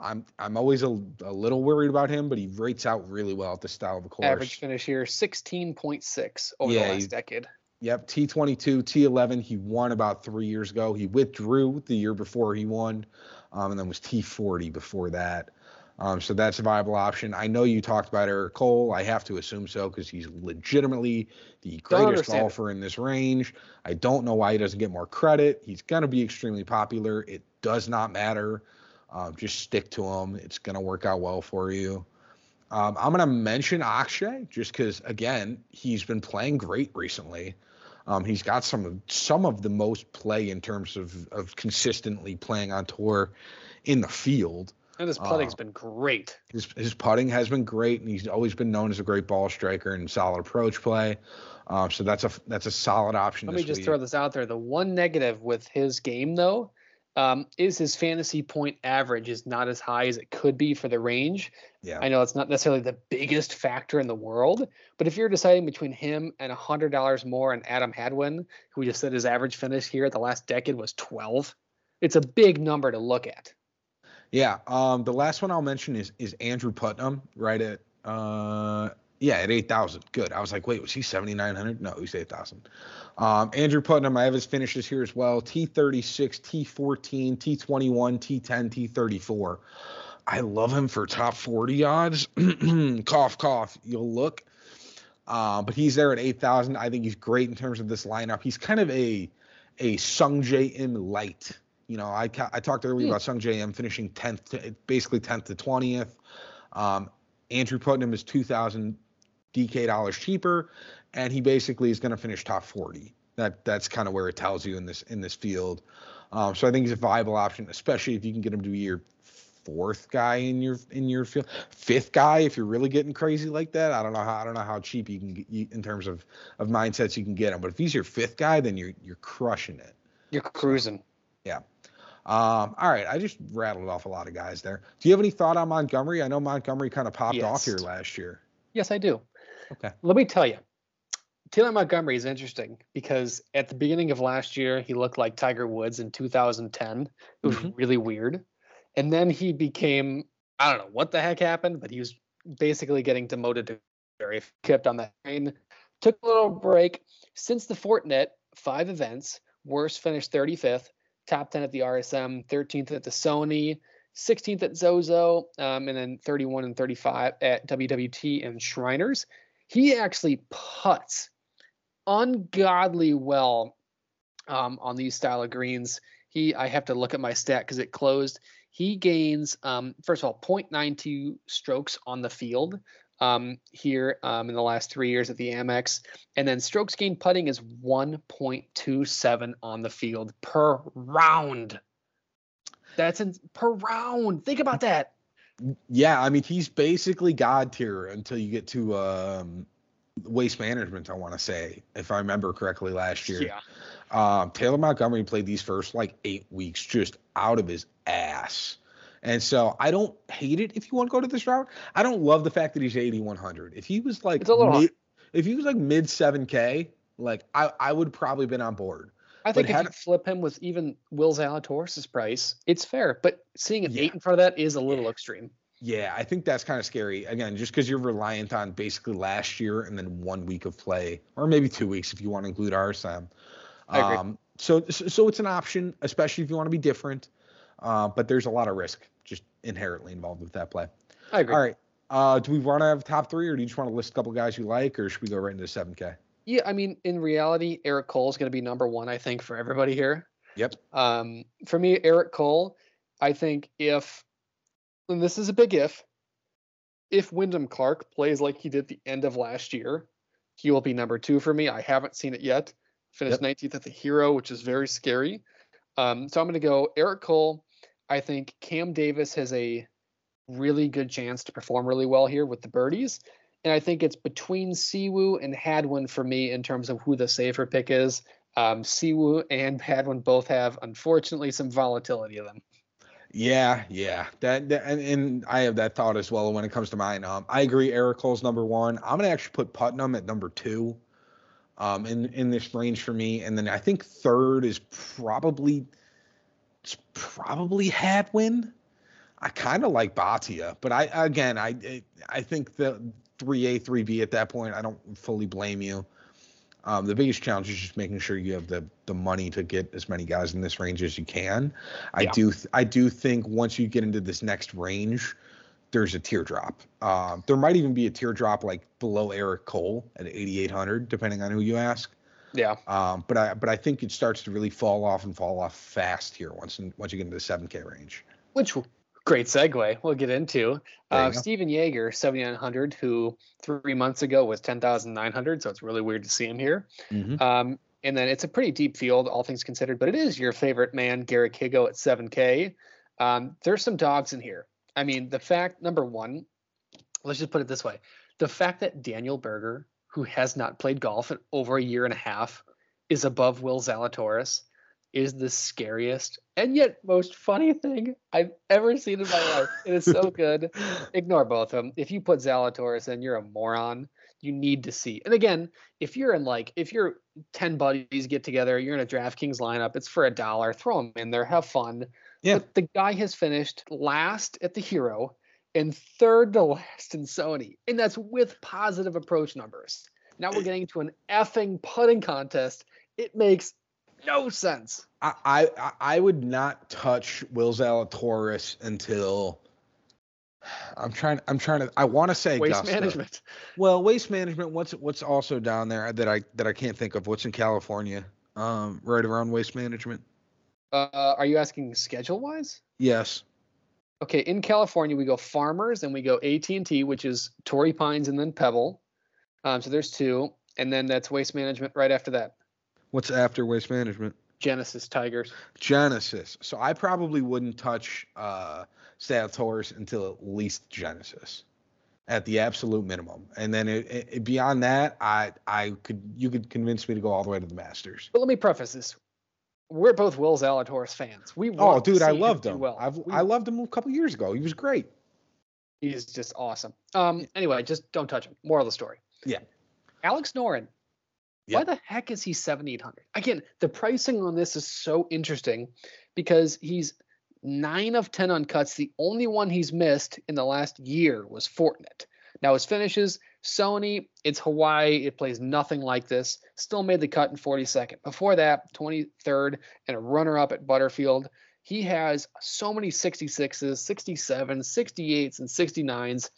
always a little worried about him, but he rates out really well at the style of the course. Average finish here, 16.6 over the last decade. Yep, T22, T11. He won about 3 years ago. He withdrew the year before he won, and then was T40 before that. So that's a viable option. I know you talked about Eric Cole. I have to assume so because he's legitimately the greatest golfer in this range. I don't know why he doesn't get more credit. He's going to be extremely popular. It does not matter. Just stick to him. It's going to work out well for you. I'm going to mention Akshay just because, again, he's been playing great recently. He's got some of the most play in terms of consistently playing on tour in the field. And his putting's been great. His putting has been great, and he's always been known as a great ball striker and solid approach play. So that's a solid option. Let me just throw this out there. The one negative with his game, though, is his fantasy point average is not as high as it could be for the range. Yeah, I know it's not necessarily the biggest factor in the world, but if you're deciding between him and $100 more and Adam Hadwin, who we just said his average finish here at the last decade was 12, it's a big number to look at. Yeah, the last one I'll mention is Andrew Putnam, right at at 8,000. Good. I was like, wait, was he 7,900? No, he's 8,000. Andrew Putnam, I have his finishes here as well. T36, T14, T21, T10, T34. I love him for top 40 odds. Cough, cough. You'll look. But he's there at 8,000. I think he's great in terms of this lineup. He's kind of a Sungjae Im light. You know, I talked earlier about Sungjae Im finishing 10th to 20th. Andrew Putnam is $2,000 cheaper, and he basically is going to finish top 40. That's kind of where it tells you in this field. So I think he's a viable option, especially if you can get him to be your fourth guy in your field, fifth guy if you're really getting crazy like that. I don't know how cheap you can get in terms of mindsets you can get him, but if he's your fifth guy, then you're crushing it. You're cruising. Yeah. All right. I just rattled off a lot of guys there. Do you have any thought on Montgomery? I know Montgomery kind of popped off here last year. Yes, I do. Okay. Let me tell you, Taylor Montgomery is interesting because at the beginning of last year, he looked like Tiger Woods in 2010. It was really weird. And then he became, I don't know what the heck happened, but he was basically getting demoted to very kept on that train. Took a little break. Since the Fortinet, 5 events, worst finished 35th. Top 10 at the RSM, 13th at the Sony, 16th at Zozo, and then 31 and 35 at WWT and Shriners. He actually putts ungodly well on these style of greens. I have to look at my stat because it closed. He gains, first of all, 0.92 strokes on the field here in the last 3 years at the Amex. And then strokes gained putting is 1.27 on the field per round. That's per round. Think about that. Yeah. I mean, he's basically God tier until you get to, Waste Management, I want to say, if I remember correctly last year. Yeah. Taylor Montgomery played these first 8 weeks just out of his ass. And so I don't hate it if you want to go to this route. I don't love the fact that he's 8,100. If he was mid 7K, I would probably been on board. I think if you flip him with even Will Zalatoris' price, it's fair. But seeing an 8 in front of that is a little extreme. Yeah, I think that's kind of scary. Again, just because you're reliant on basically last year and then 1 week of play, or maybe 2 weeks if you want to include RSM. I agree. So it's an option, especially if you want to be different. But there's a lot of risk just inherently involved with that play. I agree. All right. Do we want to have top three, or do you just want to list a couple guys you like, or should we go right into 7K? Yeah, I mean, in reality, Eric Cole is going to be number one, I think, for everybody here. Yep. For me, Eric Cole, I think and this is a big if Wyndham Clark plays like he did the end of last year, he will be number two for me. I haven't seen it yet. Finished 19th at the Hero, which is very scary. So I'm going to go Eric Cole. I think Cam Davis has a really good chance to perform really well here with the birdies. And I think it's between Si Woo and Hadwin for me in terms of who the safer pick is. Si Woo and Hadwin both have, unfortunately, some volatility in them. Yeah. And I have that thought as well when it comes to mine. I agree. Eric Cole's number one. I'm going to actually put Putnam at number two in this range for me. And then I think third is probably Hadwin. I kind of like Bhatia, but I think the 3A, 3B at that point, I don't fully blame you. The biggest challenge is just making sure you have the money to get as many guys in this range as you can. I do think once you get into this next range, there's a teardrop. There might even be a teardrop like below Eric Cole at 8,800, depending on who you ask. Yeah. But I think it starts to really fall off fast here once you get into the 7K range. Which great segue. We'll get into Steven Yeager, 7,900, who 3 months ago was 10,900. So it's really weird to see him here. Mm-hmm. And then it's a pretty deep field, all things considered, but it is your favorite man, Garrett Kigo at 7K. There's some dogs in here. I mean, the fact, number one, let's just put it this way. The fact that Daniel Berger, who has not played golf in over a year and a half, is above Will Zalatoris is the scariest and yet most funny thing I've ever seen in my life. It is so good. Ignore both of them. If you put Zalatoris in, you're a moron. You need to see. And again, if you're 10 buddies get together, you're in a DraftKings lineup, it's for $1, throw them in there, have fun. Yeah. But the guy has finished last at the Hero and third to last in Sony. And that's with positive approach numbers. Now we're getting to an effing putting contest. It makes no sense. I would not touch Will Zalatoris until I'm trying to I want to say Waste Augusta. Management. Well, Waste Management. What's also down there that I can't think of? What's in California? Right around Waste Management. Are you asking schedule wise? Yes. Okay. In California, we go Farmers and we go AT&T, which is Torrey Pines and then Pebble. So there's two, and then that's Waste Management right after that. What's after Waste Management? Genesis Tigers. Genesis. So I probably wouldn't touch Zalatoris until at least Genesis, at the absolute minimum. And then beyond that, you could convince me to go all the way to the Masters. But let me preface this: we're both Will Zalatoris fans. I loved him. Well. I loved him a couple years ago. He was great. He's just awesome. Anyway, just don't touch him. Moral of the story. Yeah. Alex Noren. Why the heck is he 7,800? Again, the pricing on this is so interesting because he's 9 of 10 on cuts. The only one he's missed in the last year was Fortinet. Now his finishes, Sony, it's Hawaii. It plays nothing like this. Still made the cut in 42nd. Before that, 23rd and a runner-up at Butterfield. He has so many 66s, 67s, 68s, and 69s.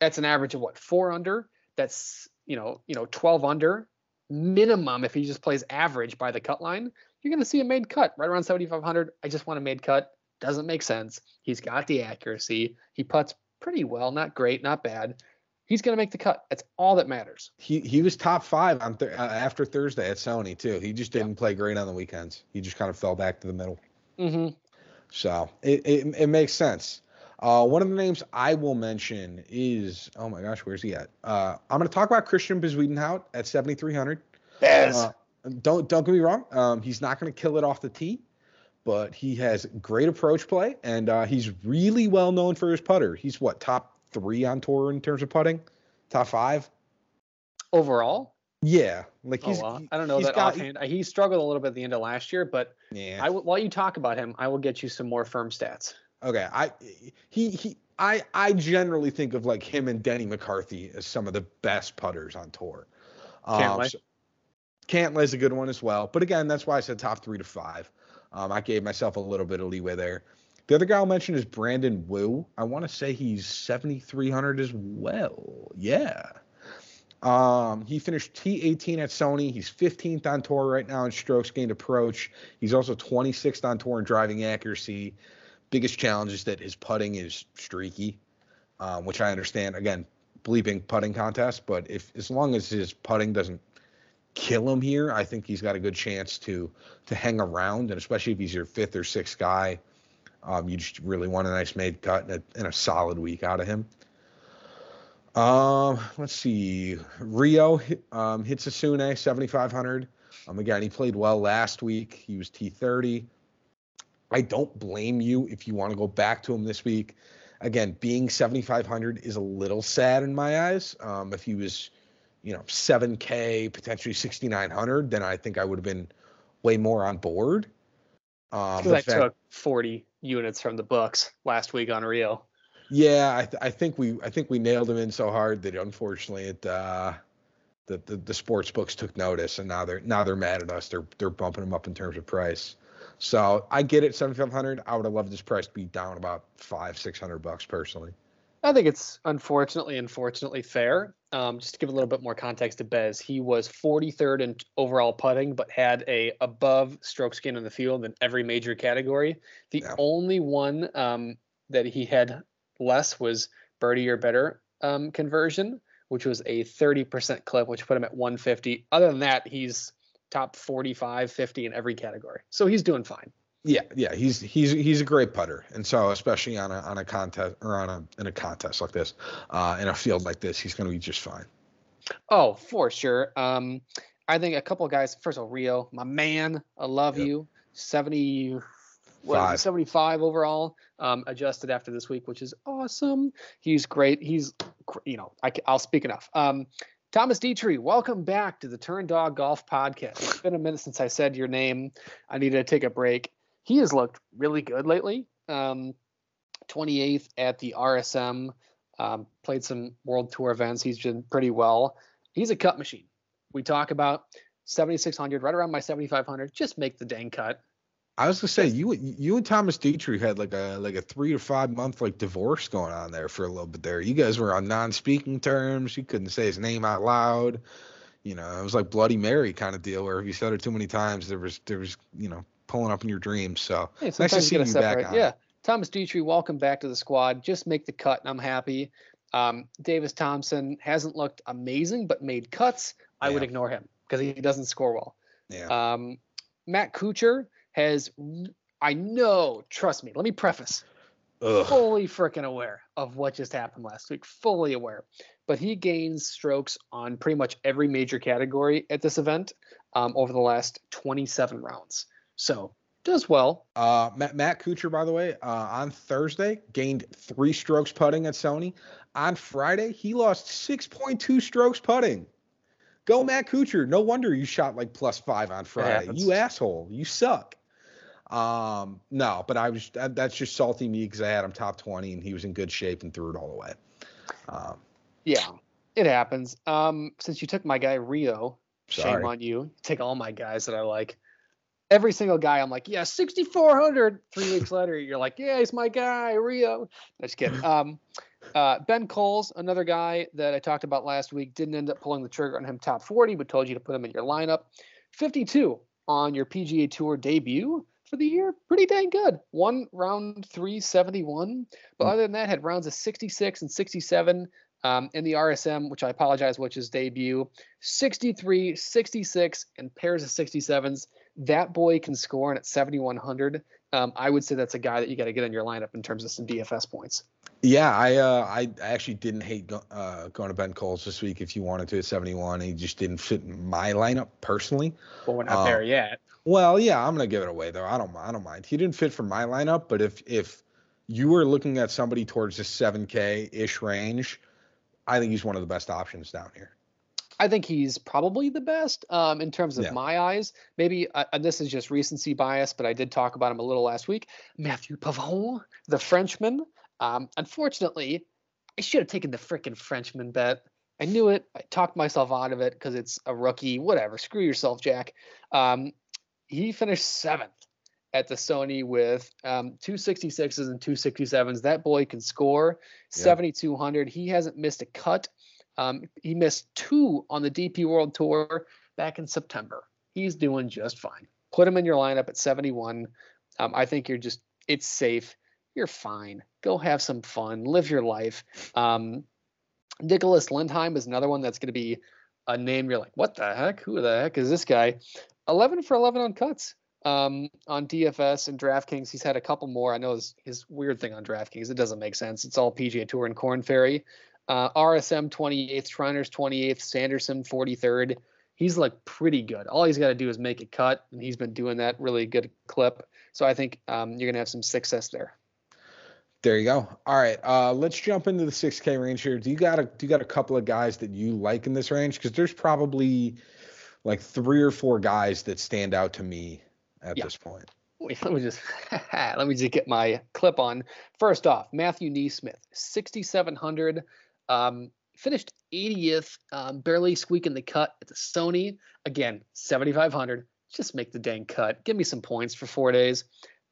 That's an average of, 4 under? That's, 12 under. Minimum, if he just plays average by the cut line, you're going to see a made cut right around 7,500. I just want a made cut. Doesn't make sense. He's got the accuracy. He putts pretty well. Not great, not bad. He's going to make the cut. That's all that matters. He was top 5 on after Thursday at Sony too. He just didn't play great on the weekends. He just kind of fell back to the middle. Mm-hmm. So it makes sense. One of the names I will mention is, oh my gosh, where's he at? I'm going to talk about Christian Bezuidenhout at 7,300. Yes. Don't get me wrong. He's not going to kill it off the tee, but he has great approach play, and he's really well known for his putter. He's top 3 on tour in terms of putting, top 5 overall. Yeah, I don't know that offhand. He struggled a little bit at the end of last year, but yeah. While you talk about him, I will get you some more firm stats. Okay, I generally think of him and Denny McCarthy as some of the best putters on tour. Cantlay. So Cantlay's a good one as well. But again, that's why I said top 3 to 5. I gave myself a little bit of leeway there. The other guy I'll mention is Brandon Wu. I want to say he's 7,300 as well. Yeah. He finished T18 at Sony. He's 15th on tour right now in strokes gained approach. He's also 26th on tour in driving accuracy. Biggest challenge is that his putting is streaky, which I understand. Again, bleeping putting contest, but as long as his putting doesn't kill him here, I think he's got a good chance to hang around, and especially if he's your 5th or 6th guy, You just really want a nice made cut and a solid week out of him. Let's see. Ryo Hisatsune, 7,500. Again, he played well last week. He was T30. I don't blame you if you want to go back to him this week. Again, being 7,500 is a little sad in my eyes. If he was, 7K, potentially 6,900, then I think I would have been way more on board. Because I took 40 units from the books last week on Ryo. Yeah, I think we nailed him in so hard that unfortunately the sports books took notice, and now they're mad at us. They're bumping him up in terms of price. So I get it, 7,500. I would have loved this price to be down about $500-$600 personally. I think it's unfortunately fair. Just to give a little bit more context to Bez, he was 43rd in overall putting, but had a above stroke skin in the field in every major category. The only one that he had less was birdie or better conversion, which was a 30% clip, which put him at 150. Other than that, he's top 45, 50 in every category. So he's doing fine. Yeah, he's a great putter, and so especially on a contest or in a contest like this, in a field like this, he's going to be just fine. Oh, for sure. I think a couple of guys. First of all, Ryo, my man, I love you. 75 overall, adjusted after this week, which is awesome. He's great. He's, I'll speak enough. Thomas Detry, welcome back to the Turn Dog Golf Podcast. It's been a minute since I said your name. I needed to take a break. He has looked really good lately. 28th at the RSM, played some World Tour events. He's been pretty well. He's a cut machine. We talk about 7,600, right around my 7,500. Just make the dang cut. I was gonna say you and Thomas Detry had like a 3 to 5 month divorce going on there for a little bit there. You guys were on non-speaking terms. You couldn't say his name out loud. It was like Bloody Mary kind of deal where if you said it too many times, there was pulling up in your dreams. So yeah, nice to see you back on. Yeah, Thomas Detry, welcome back to the squad. Just make the cut, and I'm happy. Davis Thompson hasn't looked amazing, but made cuts. I would ignore him because he doesn't score well. Yeah. Matt Kuchar has, trust me, let me preface, fully freaking aware of what just happened last week, fully aware. But he gains strokes on pretty much every major category at this event over the last 27 rounds. So does well. Matt Kuchar, by the way, on Thursday gained 3 strokes putting at Sony. On Friday, he lost 6.2 strokes putting. Go Matt Kuchar. No wonder you shot +5 on Friday. You asshole. You suck. No, but that's just salty me because I had him top 20 and he was in good shape and threw it all away. Yeah, it happens. Since you took my guy Ryo, sorry. Shame on you. Take all my guys that I like. Every single guy, I'm like, yeah, 6,400. 3 weeks later, you're like, yeah, he's my guy, Ryo. Just kidding. Ben Coles, another guy that I talked about last week, didn't end up pulling the trigger on him top 40, but told you to put him in your lineup. 52 on your PGA Tour debut for the year. Pretty dang good. Won round 371. But other than that, had rounds of 66 and 67 in the RSM, which I apologize, which is debut. 63, 66, and pairs of 67s. That boy can score, and at 7,100, I would say that's a guy that you got to get in your lineup in terms of some DFS points. Yeah, I actually didn't hate going to Ben Coles this week if you wanted to at 71. He just didn't fit in my lineup personally. Well, we're not there yet. Well, yeah, I'm gonna give it away though. I don't mind. He didn't fit for my lineup, but if you were looking at somebody towards the 7K ish range, I think he's one of the best options down here. I think he's probably the best in terms of my eyes. Maybe, and this is just recency bias, but I did talk about him a little last week. Matthieu Pavon, the Frenchman. Unfortunately, I should have taken the freaking Frenchman bet. I knew it. I talked myself out of it because it's a rookie. Whatever. Screw yourself, Jack. He finished 7th at the Sony with 266s and 267s. That boy can score. 7,200. He hasn't missed a cut. He missed 2 on the DP World Tour back in September. He's doing just fine. Put him in your lineup at 71. I think it's safe. You're fine. Go have some fun. Live your life. Nicholas Lindheim is another one that's going to be a name. You're like, what the heck? Who the heck is this guy? 11 for 11 on cuts. on DFS and DraftKings, he's had a couple more. I know his weird thing on DraftKings, it doesn't make sense. It's all PGA Tour and Corn Ferry. RSM 28th, Shriners 28th, Sanderson 43rd. He's like pretty good. All he's got to do is make a cut, and he's been doing that really good clip. So I think you're going to have some success there. There you go. All right, let's jump into the 6K range here. Do you got a couple of guys that you like in this range? Because there's probably like three or four guys that stand out to me at this point. Wait, let me just get my clip on. First off, Matthew Neesmith, 6,700. Finished 80th, barely squeaking the cut at the Sony. Again, 7,500. Just make the dang cut. Give me some points for 4 days.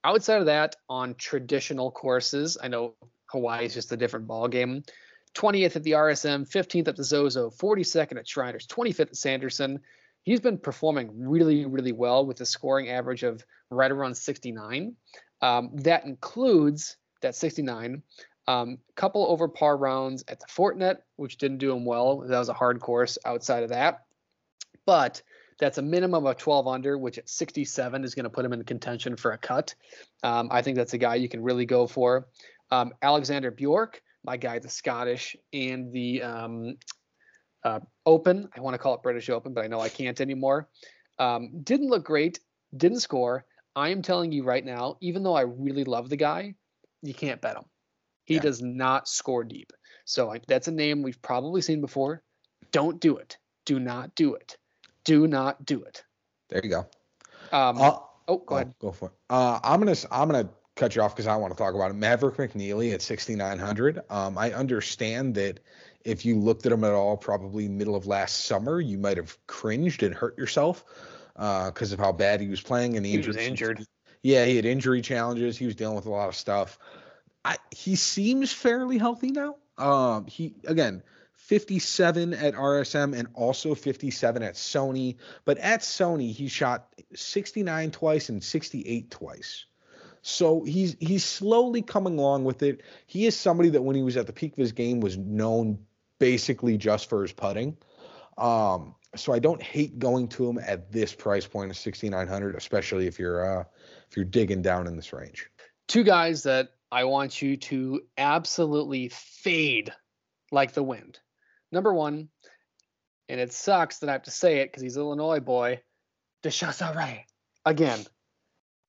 Outside of that, on traditional courses, I know Hawaii is just a different ballgame. 20th at the RSM, 15th at the Zozo, 42nd at Shriners, 25th at Sanderson. He's been performing really, really well with a scoring average of right around 69. That includes that 69. Couple over par rounds at the Fortinet, which didn't do him well. That was a hard course outside of that. But that's a minimum of 12 under, which at 67 is going to put him in contention for a cut. I think that's a guy you can really go for. Alexander Bjork, my guy, the Scottish and the Open. I want to call it British Open, but I know I can't anymore. Didn't look great. Didn't score. I am telling you right now, even though I really love the guy, you can't bet him. He does not score deep. So that's a name we've probably seen before. Don't do it. Do not do it. Do not do it. There you go. Go ahead. Go for it. I'm gonna cut you off because I want to talk about it. Maverick McNeely at 6,900. I understand that if you looked at him at all, probably middle of last summer, you might have cringed and hurt yourself because of how bad he was playing. And he was injured. Yeah, he had injury challenges. He was dealing with a lot of stuff. He seems fairly healthy now. He, again, 57 at RSM and also 57 at Sony. But at Sony, he shot 69 twice and 68 twice. So he's slowly coming along with it. He is somebody that when he was at the peak of his game was known basically just for his putting. So I don't hate going to him at this price point of 6,900, especially if you're digging down in this range. Two guys that I want you to absolutely fade like the wind. Number one, and it sucks that I have to say it because he's an Illinois boy, DeChazare. Again,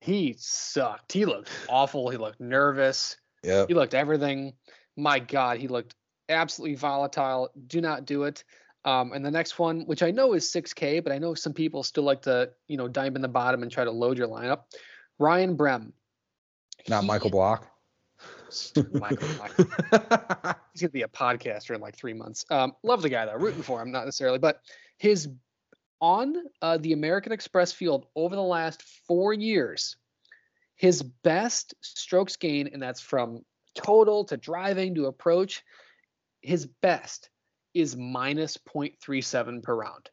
he sucked. He looked awful. He looked nervous. Yep. He looked everything. My God, he looked absolutely volatile. Do not do it. And the next one, which I know is 6K, but I know some people still like to, dive in the bottom and try to load your lineup. Ryan Brem. Michael Block. Michael. He's gonna be a podcaster in like 3 months. Love the guy though, rooting for him, not necessarily, but his on the American Express field over the last 4 years, his best strokes gain, and that's from total to driving to approach, his best is minus 0.37 per round.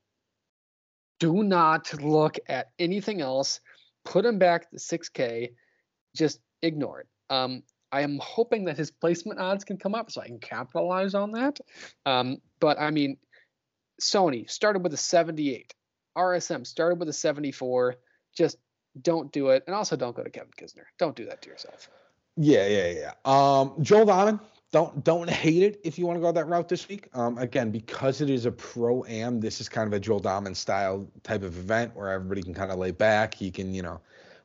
Do not look at anything else. Put him back to 6K. Just ignore it. I am hoping that his placement odds can come up so I can capitalize on that. But I mean, Sony started with a 78. RSM started with a 74. Just don't do it. And also don't go to Kevin Kisner. Don't do that to yourself. Yeah. Joel Donovan, don't hate it if you want to go that route this week. Again, because it is a pro-am, this is kind of a Joel Donovan style type of event where everybody can kind of lay back. He can,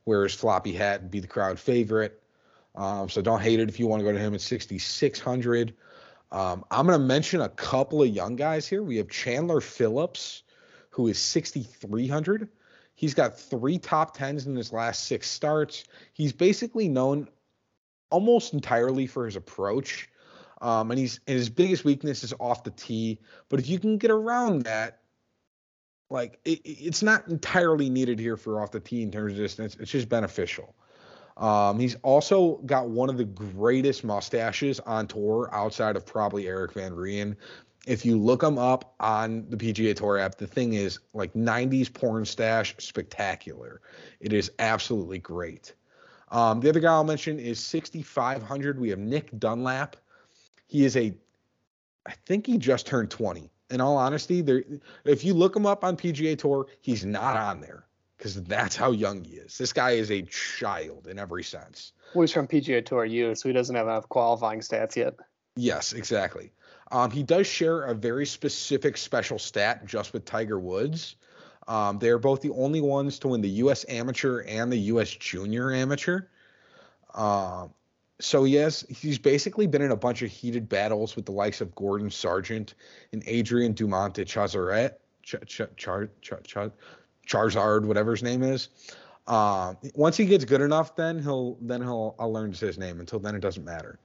wear his floppy hat and be the crowd favorite. So don't hate it if you want to go to him at 6,600. I'm going to mention a couple of young guys here. We have Chandler Phillips, who is 6,300. He's got three top tens in his last six starts. He's basically known almost entirely for his approach. And his biggest weakness is off the tee. But if you can get around that, like it's not entirely needed here for off the tee in terms of distance. It's just beneficial. He's also got one of the greatest mustaches on tour outside of probably Eric Van Rijn. If you look him up on the PGA Tour app, the thing is like 90s porn stash, spectacular. It is absolutely great. The other guy I'll mention is 6,500. We have Nick Dunlap. He is I think he just turned 20. In all honesty, if you look him up on PGA Tour, he's not on there. because that's how young he is. This guy is a child in every sense. Well, he's from PGA Tour U, so he doesn't have enough qualifying stats yet. Yes, exactly. He does share a very specific special stat just with Tiger Woods. They're both the only ones to win the U.S. Amateur and the U.S. Junior Amateur. So, yes, he's basically been in a bunch of heated battles with the likes of Gordon Sargent and Adrian Dumont de Charizard, whatever his name is. Once he gets good enough, then I'll learn his name. Until then, it doesn't matter.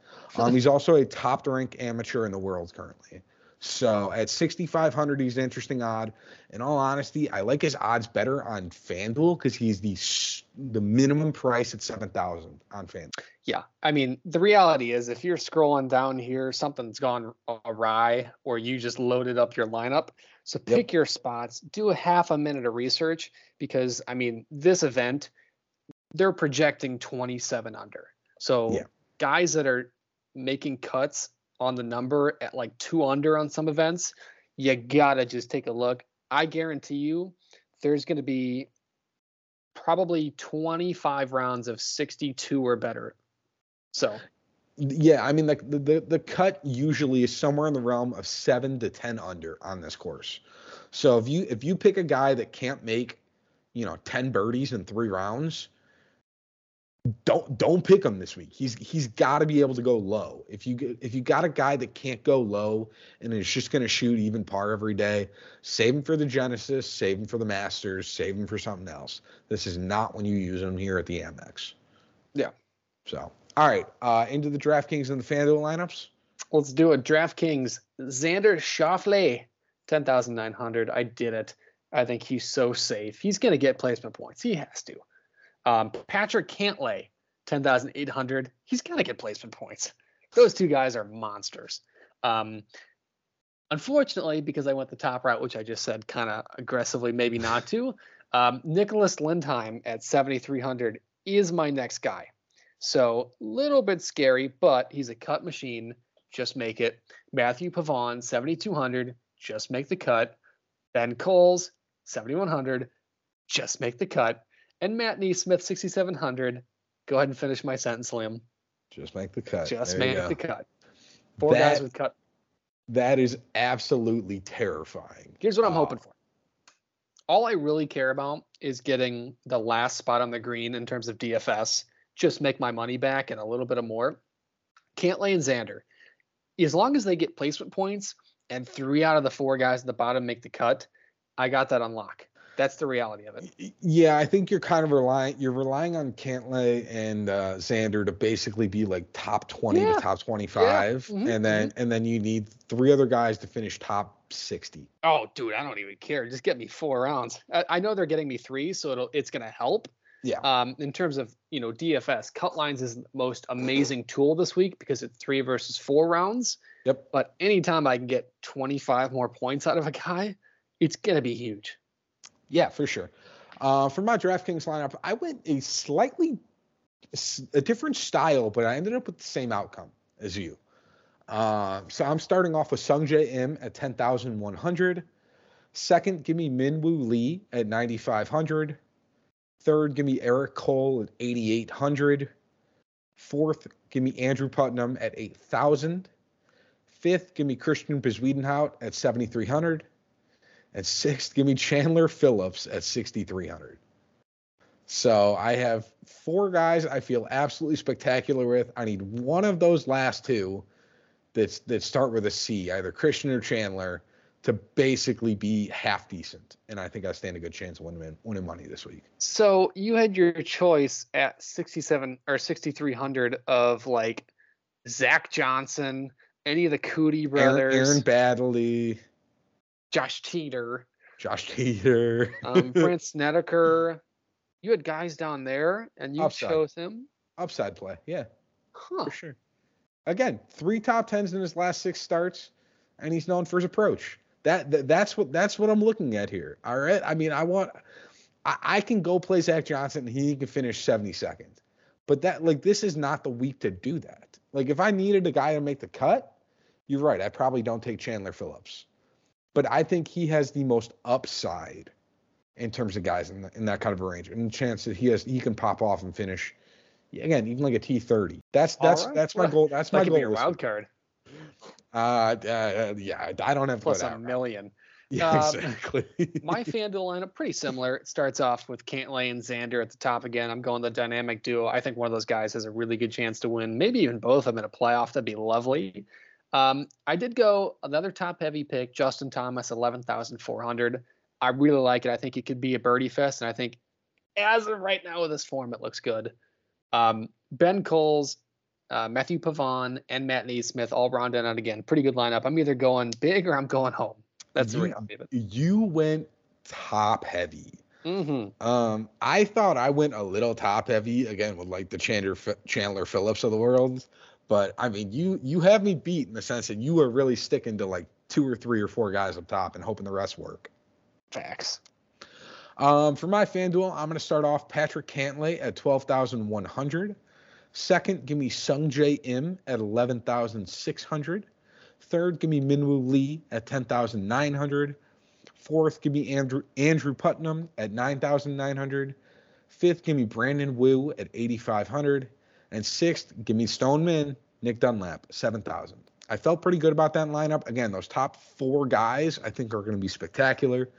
He's also a top-ranked amateur in the world currently. So at 6,500, he's an interesting odd. In all honesty, I like his odds better on FanDuel because he's the minimum price at 7,000 on FanDuel. Yeah, I mean, the reality is if you're scrolling down here, something's gone awry or you just loaded up your lineup. So pick your spots, do a half a minute of research because, I mean, this event, they're projecting 27 under. So guys that are making cuts on the number at like 2 under on some events, you gotta just take a look. I guarantee you there's going to be probably 25 rounds of 62 or better. So yeah, I mean, the cut usually is somewhere in the realm of 7 to 10 under on this course. So if you pick a guy that can't make, 10 birdies in 3 rounds, don't pick him this week. He's got to be able to go low. If you got a guy that can't go low and is just going to shoot even par every day, save him for the Genesis, save him for the Masters, save him for something else. This is not when you use him here at the Amex. Yeah. So, all right, into the DraftKings and the FanDuel lineups. Let's do it. DraftKings, Xander Schauffele, 10,900. I did it. I think he's so safe. He's going to get placement points. He has to. Patrick Cantlay, 10,800. He's got to get placement points. Those two guys are monsters. Unfortunately, because I went the top route, which I just said kind of aggressively, maybe not to, Nicholas Lindheim at 7,300 is my next guy. So little bit scary, but he's a cut machine. Just make it. Matthieu Pavon, 7,200. Just make the cut. Ben Coles, 7,100. Just make the cut. And Matt Neesmith, 6,700. Go ahead and finish my sentence, Liam. Just make the cut. Just there make the cut. Four guys with cut. That is absolutely terrifying. Here's what I'm hoping for. All I really care about is getting the last spot on the green in terms of DFS. Just make my money back and a little bit of more. Cantlay and Xander. As long as they get placement points and 3 out of the 4 guys at the bottom make the cut, I got that on lock. That's the reality of it. Yeah, I think you're kind of relying on Cantlay and Xander to basically be like top 20 to top 25, and then you need 3 other guys to finish top 60. Oh, dude, I don't even care. Just get me 4 rounds. I know they're getting me 3, so it's gonna help. Yeah. In terms of DFS, cut lines is the most amazing tool this week because it's 3 versus 4 rounds. Yep. But anytime I can get 25 more points out of a guy, it's gonna be huge. Yeah, for sure. For my DraftKings lineup, I went a different style, but I ended up with the same outcome as you. So I'm starting off with Sungjae Im at 10,100. Second, give me Min Woo Lee at 9,500. Third, give me Eric Cole at 8,800. Fourth, give me Andrew Putnam at 8,000. Fifth, give me Christian Biswedenhout at 7,300. And sixth, give me Chandler Phillips at 6,300. So I have 4 guys I feel absolutely spectacular with. I need one of those last 2 that start with a C, either Christian or Chandler, to basically be half decent. And I think I stand a good chance of winning money this week. So you had your choice at 67 or 6,300 of like Zach Johnson, any of the Cootie brothers, Aaron Baddeley, Josh Teeter, Prince Snedeker. You had guys down there, and you chose him. Upside play, yeah, for sure. Again, 3 top 10s in his last 6 starts, and he's known for his approach. That's what I'm looking at here. All right, I mean, I can go play Zach Johnson, and he can finish 72nd. But this is not the week to do that. Like, if I needed a guy to make the cut, you're right. I probably don't take Chandler Phillips. But I think he has the most upside in terms of guys in that kind of a range, and the chance that he can pop off and finish again, even like a T30. That's my goal. That's my goal. That could be your wild card. Yeah, I don't have plus a million. Yeah, exactly. My FanDuel lineup pretty similar. It starts off with Cantlay and Xander at the top again. I'm going the dynamic duo. I think one of those guys has a really good chance to win. Maybe even both of them in a playoff. That'd be lovely. I did go another top heavy pick, Justin Thomas, 11,400. I really like it. I think it could be a birdie fest, and I think as of right now with this form, it looks good. Ben Coles, Matthieu Pavon, and Matt Neesmith all rounded out again. Pretty good lineup. I'm either going big or I'm going home. That's the reality of it. You went top heavy. Mm-hmm. I thought I went a little top heavy again with like the Chandler Phillips of the world, but I mean, you have me beat in the sense that you are really sticking to like two or three or four guys up top and hoping the rest work. Facts. For my FanDuel, I'm going to start off Patrick Cantlay at 12,100. Second, give me Sungjae Im at 11,600. Third, give me Min Woo Lee at 10,900. Fourth, give me Andrew Putnam at 9,900. Fifth, give me Brandon Wu at 8,500. And sixth, give me Stoneman, Nick Dunlap, 7,000. I felt pretty good about that lineup. Again, those top four guys I think are going to be spectacular.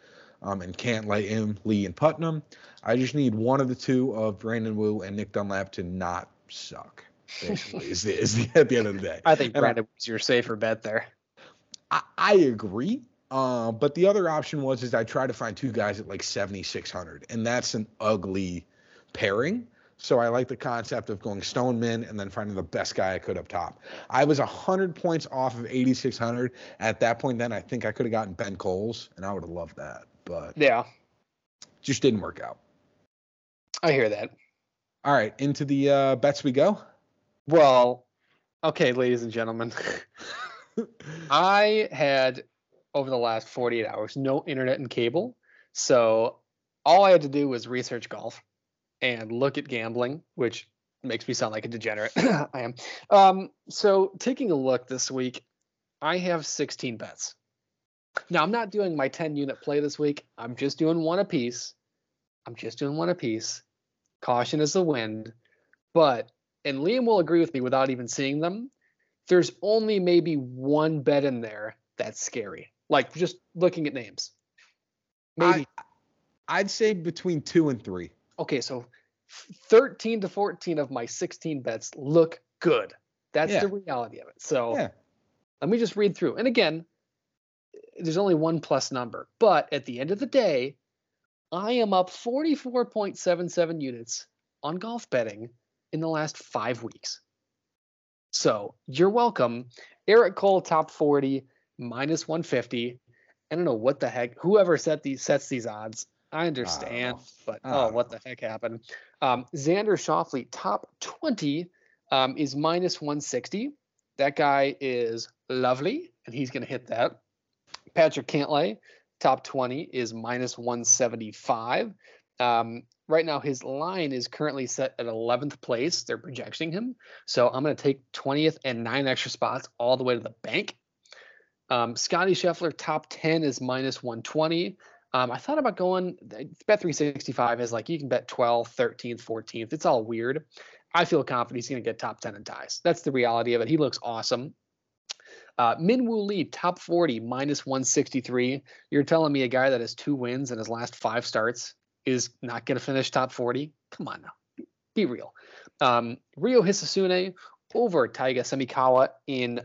And Cantlay, Im, Lee, and Putnam. I just need one of the two of Brandon Wu and Nick Dunlap to not suck. Basically, at the end of the day. I think Brandon was your safer bet there. I agree. But the other option was I tried to find two guys at like 7,600, and that's an ugly pairing. So I like the concept of going Stoneman and then finding the best guy I could up top. I was 100 points off of 8,600 at that point. Then I think I could have gotten Ben Coles, and I would have loved that. But yeah, just didn't work out. I hear that. All right, into the bets we go. Well, okay, ladies and gentlemen, I had over the last 48 hours no internet and cable, so all I had to do was research golf and look at gambling, which makes me sound like a degenerate. I am. So taking a look this week, I have 16 bets. Now, I'm not doing my 10-unit play this week. I'm just doing one apiece. Caution is the wind. But, and Liam will agree with me without even seeing them, there's only maybe one bet in there that's scary. Like, just looking at names. Maybe. I'd say between 2 and 3. Okay, so 13 to 14 of my 16 bets look good. That's the reality of it. So let me just read through. And again, there's only one plus number, but at the end of the day, I am up 44.77 units on golf betting in the last 5 weeks. So you're welcome. Eric Cole, top 40, minus 150. I don't know what the heck, whoever sets these odds. I understand, but what the heck happened? Xander Schauffele, top 20, is minus 160. That guy is lovely, and he's going to hit that. Patrick Cantlay, top 20, is minus 175. Right now, his line is currently set at 11th place. They're projecting him. So I'm going to take 20th and 9 extra spots all the way to the bank. Scottie Scheffler, top 10, is minus 120. I thought about going Bet365 is like you can bet 12th, 13th, 14th. It's all weird. I feel confident he's going to get top 10 and ties. That's the reality of it. He looks awesome. Min Woo Lee, top 40, minus 163. You're telling me a guy that has 2 wins in his last 5 starts is not going to finish top 40? Come on now. Be real. Ryo Hisatsune over Taiga Semikawa in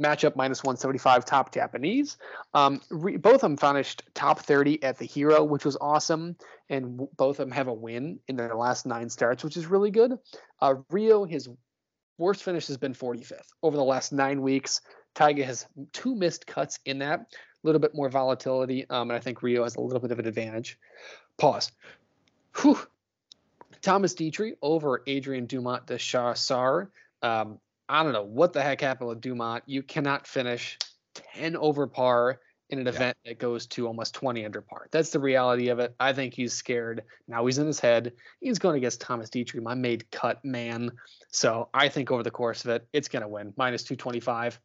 matchup minus 175, top Japanese. Both of them finished top 30 at the Hero, which was awesome. And both of them have a win in their last 9 starts, which is really good. Ryo, his worst finish has been 45th over the last 9 weeks. Taiga has 2 missed cuts in that, a little bit more volatility, and I think Ryo has a little bit of an advantage. Pause. Whew. Thomas Detry over Adrien Dumont-Dechassard. I don't know what the heck happened with Dumont. You cannot finish 10 over par in an event that goes to almost 20 under par. That's the reality of it. I think he's scared. Now he's in his head. He's going against Thomas Detry, my made cut man. So I think over the course of it, it's going to win. Minus 225.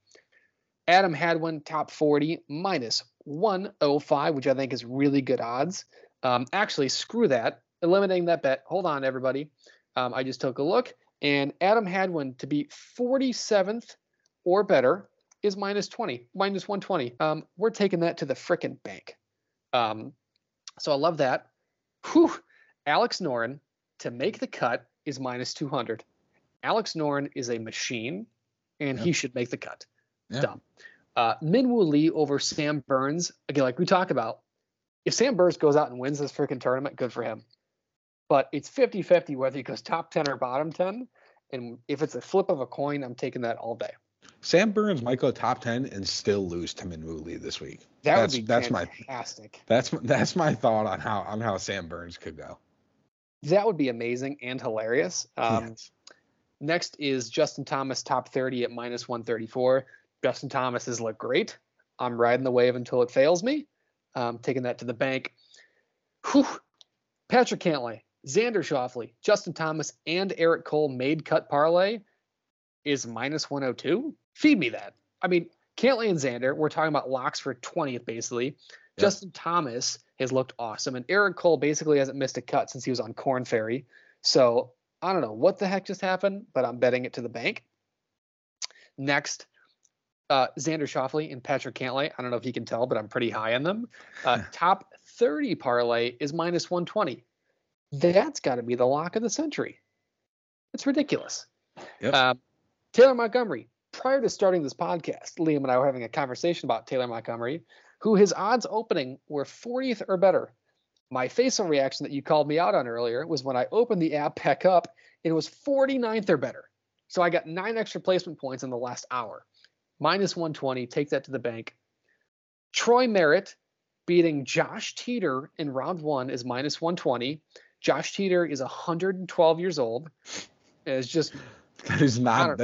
Adam Hadwin, top 40, minus 105, which I think is really good odds. Actually, screw that. Eliminating that bet. Hold on, everybody. I just took a look. And Adam Hadwin to be 47th or better is minus 120. We're taking that to the frickin' bank. So I love that. Whew. Alex Noren to make the cut is minus 200. Alex Noren is a machine, and he should make the cut. Yep. Dumb. Min Woo Lee over Sam Burns. Again, like we talk about, if Sam Burns goes out and wins this freaking tournament, good for him. But it's 50-50 whether he goes top 10 or bottom 10. And if it's a flip of a coin, I'm taking that all day. Sam Burns might go top 10 and still lose to Min Woo Lee this week. That's fantastic. That's my thought on how Sam Burns could go. That would be amazing and hilarious. Yes. Next is Justin Thomas, top 30 at minus 134. Justin Thomas has looked great. I'm riding the wave until it fails me. Taking that to the bank. Whew. Patrick Cantlay, Xander Schauffele, Justin Thomas, and Eric Cole made cut parlay is minus 102. Feed me that. I mean, Cantlay and Xander, we're talking about locks for 20th, basically. Yep. Justin Thomas has looked awesome, and Eric Cole basically hasn't missed a cut since he was on Corn Ferry. So I don't know what the heck just happened, but I'm betting it to the bank. Next, Xander Schauffele and Patrick Cantlay. I don't know if you can tell, but I'm pretty high on them. Top 30 parlay is minus 120. That's got to be the lock of the century. It's ridiculous. Yep. Taylor Montgomery. Prior to starting this podcast, Liam and I were having a conversation about Taylor Montgomery, who his odds opening were 40th or better. My facial reaction that you called me out on earlier was when I opened the app back up, it was 49th or better. So I got 9 extra placement points in the last hour. Minus 120, take that to the bank. Troy Merritt beating Josh Teeter in round one is minus 120. Josh Teeter is 112 years old. It's just... That is not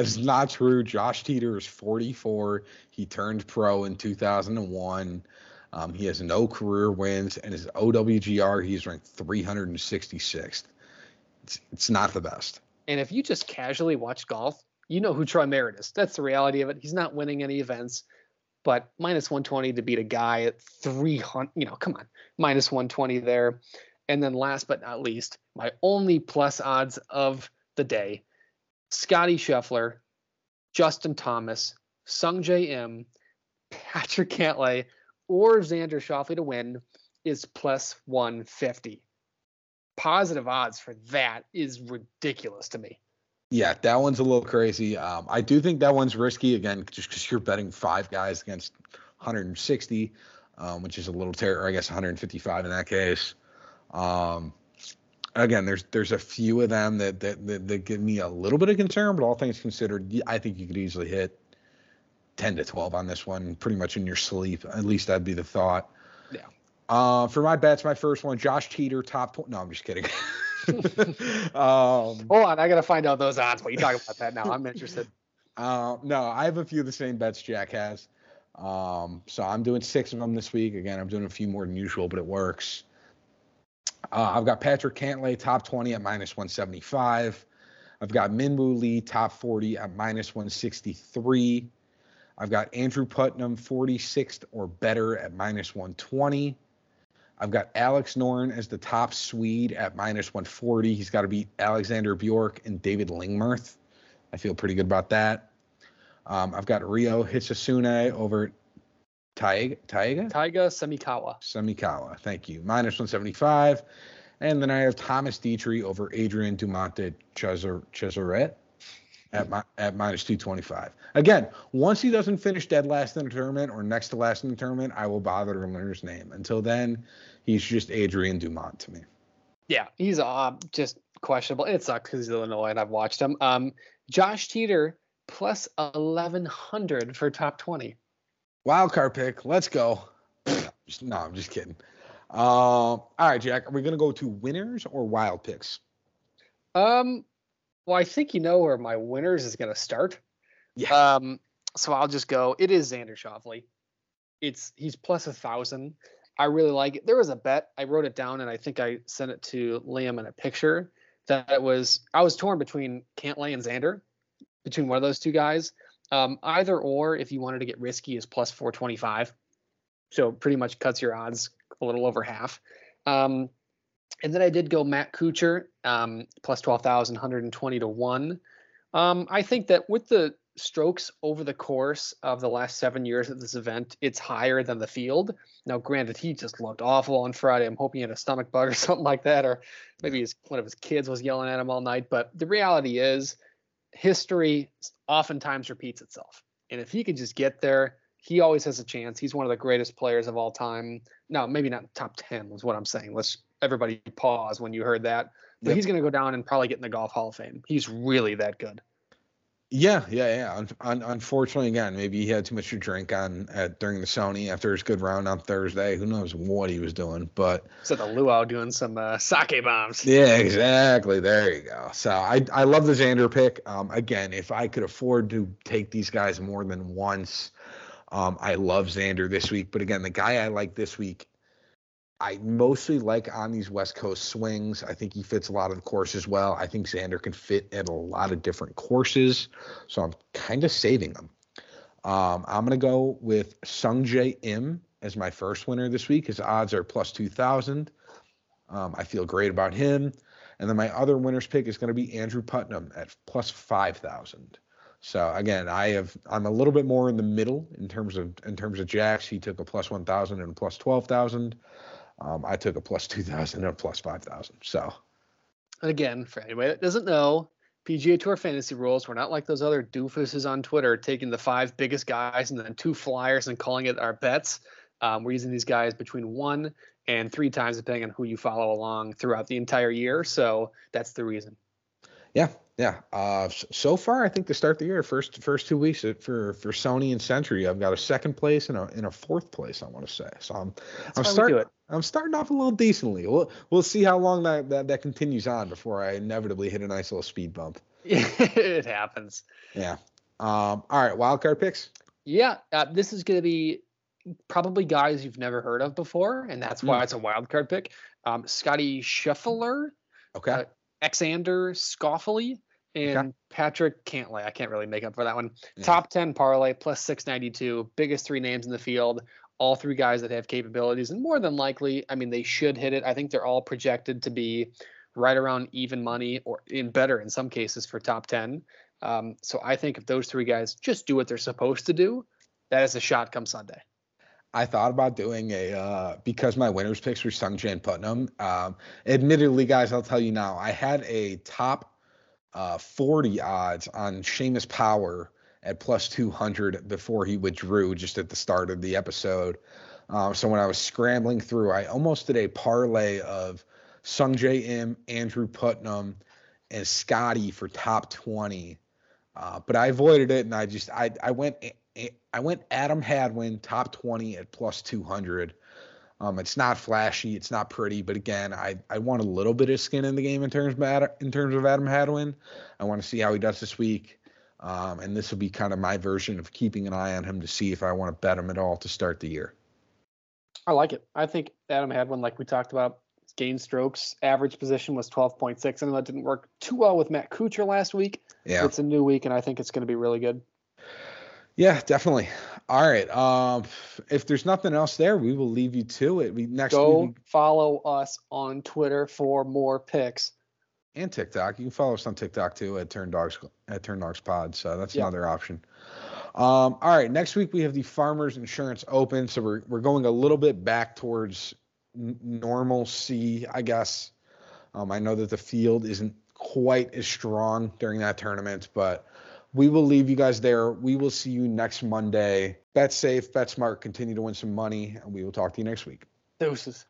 true. Josh Teeter is 44. He turned pro in 2001. He has no career wins, and his OWGR, he's ranked 366th. It's not the best. And if you just casually watch golf, you know who Troy Merritt is. That's the reality of it. He's not winning any events, but minus 120 to beat a guy at 300, you know, come on, minus 120 there. And then last but not least, my only plus odds of the day, Scottie Scheffler, Justin Thomas, Sungjae Im, Patrick Cantlay, or Xander Schauffele to win is plus 150. Positive odds for that is ridiculous to me. Yeah, that one's a little crazy. I do think that one's risky, again, just because you're betting 5 guys against 160, which is a little terrible, I guess 155 in that case. Again, there's a few of them that give me a little bit of concern, but all things considered, I think you could easily hit 10 to 12 on this one, pretty much in your sleep. At least that'd be the thought. Yeah. For my bets, my first one, Josh Teeter, top 20. No, I'm just kidding. Hold on, I gotta find out those odds. What you talking about that now? I'm interested. No, I have a few of the same bets Jack has. So I'm doing 6 of them this week. Again, I'm doing a few more than usual, but it works. I've got Patrick Cantlay, top 20 at minus 175. I've got Min Woo Lee, top 40 at minus 163. I've got Andrew Putnam, 46th or better at minus 120. I've got Alex Noren as the top Swede at minus 140. He's got to beat Alexander Bjork and David Lingmerth. I feel pretty good about that. I've got Ryo Hisatsune over Taiga Semikawa. Thank you. Minus 175. And then I have Thomas Detry over Adrian Dumonte Cesaret at minus 225. Again, once he doesn't finish dead last in the tournament or next to last in the tournament, I will bother to learn his name. Until then, he's just Adrian Dumont to me. Yeah, he's just questionable. It sucks because he's Illinois and I've watched him. Josh Teeter plus 1,100 for top 20. Wildcard pick. Let's go. No, I'm just kidding. All right, Jack, are we going to go to winners or wild picks? Well, I think you know where my winners is going to start. Yeah. So I'll just go. It is Xander Schauffele. He's plus 1,000. I really like it. There was a bet. I wrote it down, and I think I sent it to Liam in a picture. I was torn between Cantlay and Xander, between one of those two guys. Either or, if you wanted to get risky, is plus 425. So pretty much cuts your odds a little over half. And then I did go Matt Kuchar, plus 12,000, 120 to 1. I think that with the strokes over the course of the last 7 years at this event, it's higher than the field. Now, granted, he just looked awful on Friday. I'm hoping he had a stomach bug or something like that, or maybe one of his kids was yelling at him all night. But the reality is history oftentimes repeats itself. And if he could just get there, he always has a chance. He's one of the greatest players of all time. No, maybe not top 10 was what I'm saying. Let's everybody pause when you heard that. But he's going to go down and probably get in the Golf Hall of Fame. He's really that good. Yeah. Unfortunately, again, maybe he had too much to drink during the Sony after his good round on Thursday. Who knows what he was doing? But so the luau doing some sake bombs. Yeah, exactly. There you go. So I love the Xander pick. Again, if I could afford to take these guys more than once, I love Xander this week. But again, the guy I like this week, I mostly like on these West Coast swings. I think he fits a lot of the courses well. I think Xander can fit at a lot of different courses, so I'm kind of saving him. I'm going to go with Sungjae Im as my first winner this week. His odds are plus 2,000. I feel great about him. And then my other winner's pick is going to be Andrew Putnam at plus 5,000. So again, I'm a little bit more in the middle in terms of jacks. He took a plus 1,000 and a plus 12,000. I took a plus 2,000 and a plus 5,000. So, again, for anybody that doesn't know, PGA Tour fantasy rules, we're not like those other doofuses on Twitter taking the five biggest guys and then two flyers and calling it our bets. We're using these guys between 1 and 3 times, depending on who you follow along throughout the entire year. So that's the reason. Yeah. So far, I think to start the year, first 2 weeks for Sony and Century, I've got a second place and a fourth place, I want to say. So I'm starting off a little decently. We'll see how long that continues on before I inevitably hit a nice little speed bump. It happens. Yeah. All right. Wildcard picks. Yeah. This is going to be probably guys you've never heard of before, and that's why it's a wildcard pick. Scottie Scheffler. Okay. Xander Schauffele and Patrick Cantlay. I can't really make up for that one. Yeah. Top 10 parlay plus 692. Biggest three names in the field. All three guys that have capabilities, and more than likely, I mean, they should hit it. I think they're all projected to be right around even money or in better in some cases for top 10. So I think if those three guys just do what they're supposed to do, that is a shot come Sunday. I thought about doing because my winners picks were Sungjae and Putnam. Admittedly, guys, I'll tell you now, I had a top 40 odds on Seamus Power at plus 200 before he withdrew just at the start of the episode. So when I was scrambling through, I almost did a parlay of Sungjae Im, Andrew Putnam, and Scotty for top 20. But I avoided it, and I went Adam Hadwin, top 20 at plus 200. It's not flashy. It's not pretty. But again, I want a little bit of skin in the game in terms of Adam Hadwin. I want to see how he does this week. And this will be kind of my version of keeping an eye on him to see if I want to bet him at all to start the year. I like it. I think Adam Hadwin, like we talked about, gained strokes. Average position was 12.6. And that didn't work too well with Matt Kuchar last week. Yeah. It's a new week, and I think it's going to be really good. Yeah, definitely. All right. If there's nothing else there, we will leave you to it. Go follow us on Twitter for more picks. And TikTok. You can follow us on TikTok too at Turn Dogs Pod. So that's another option. All right. Next week we have the Farmers Insurance Open. So we're going a little bit back towards normalcy, I guess. I know that the field isn't quite as strong during that tournament, but we will leave you guys there. We will see you next Monday. Bet safe, bet smart, continue to win some money, and we will talk to you next week. Deuces.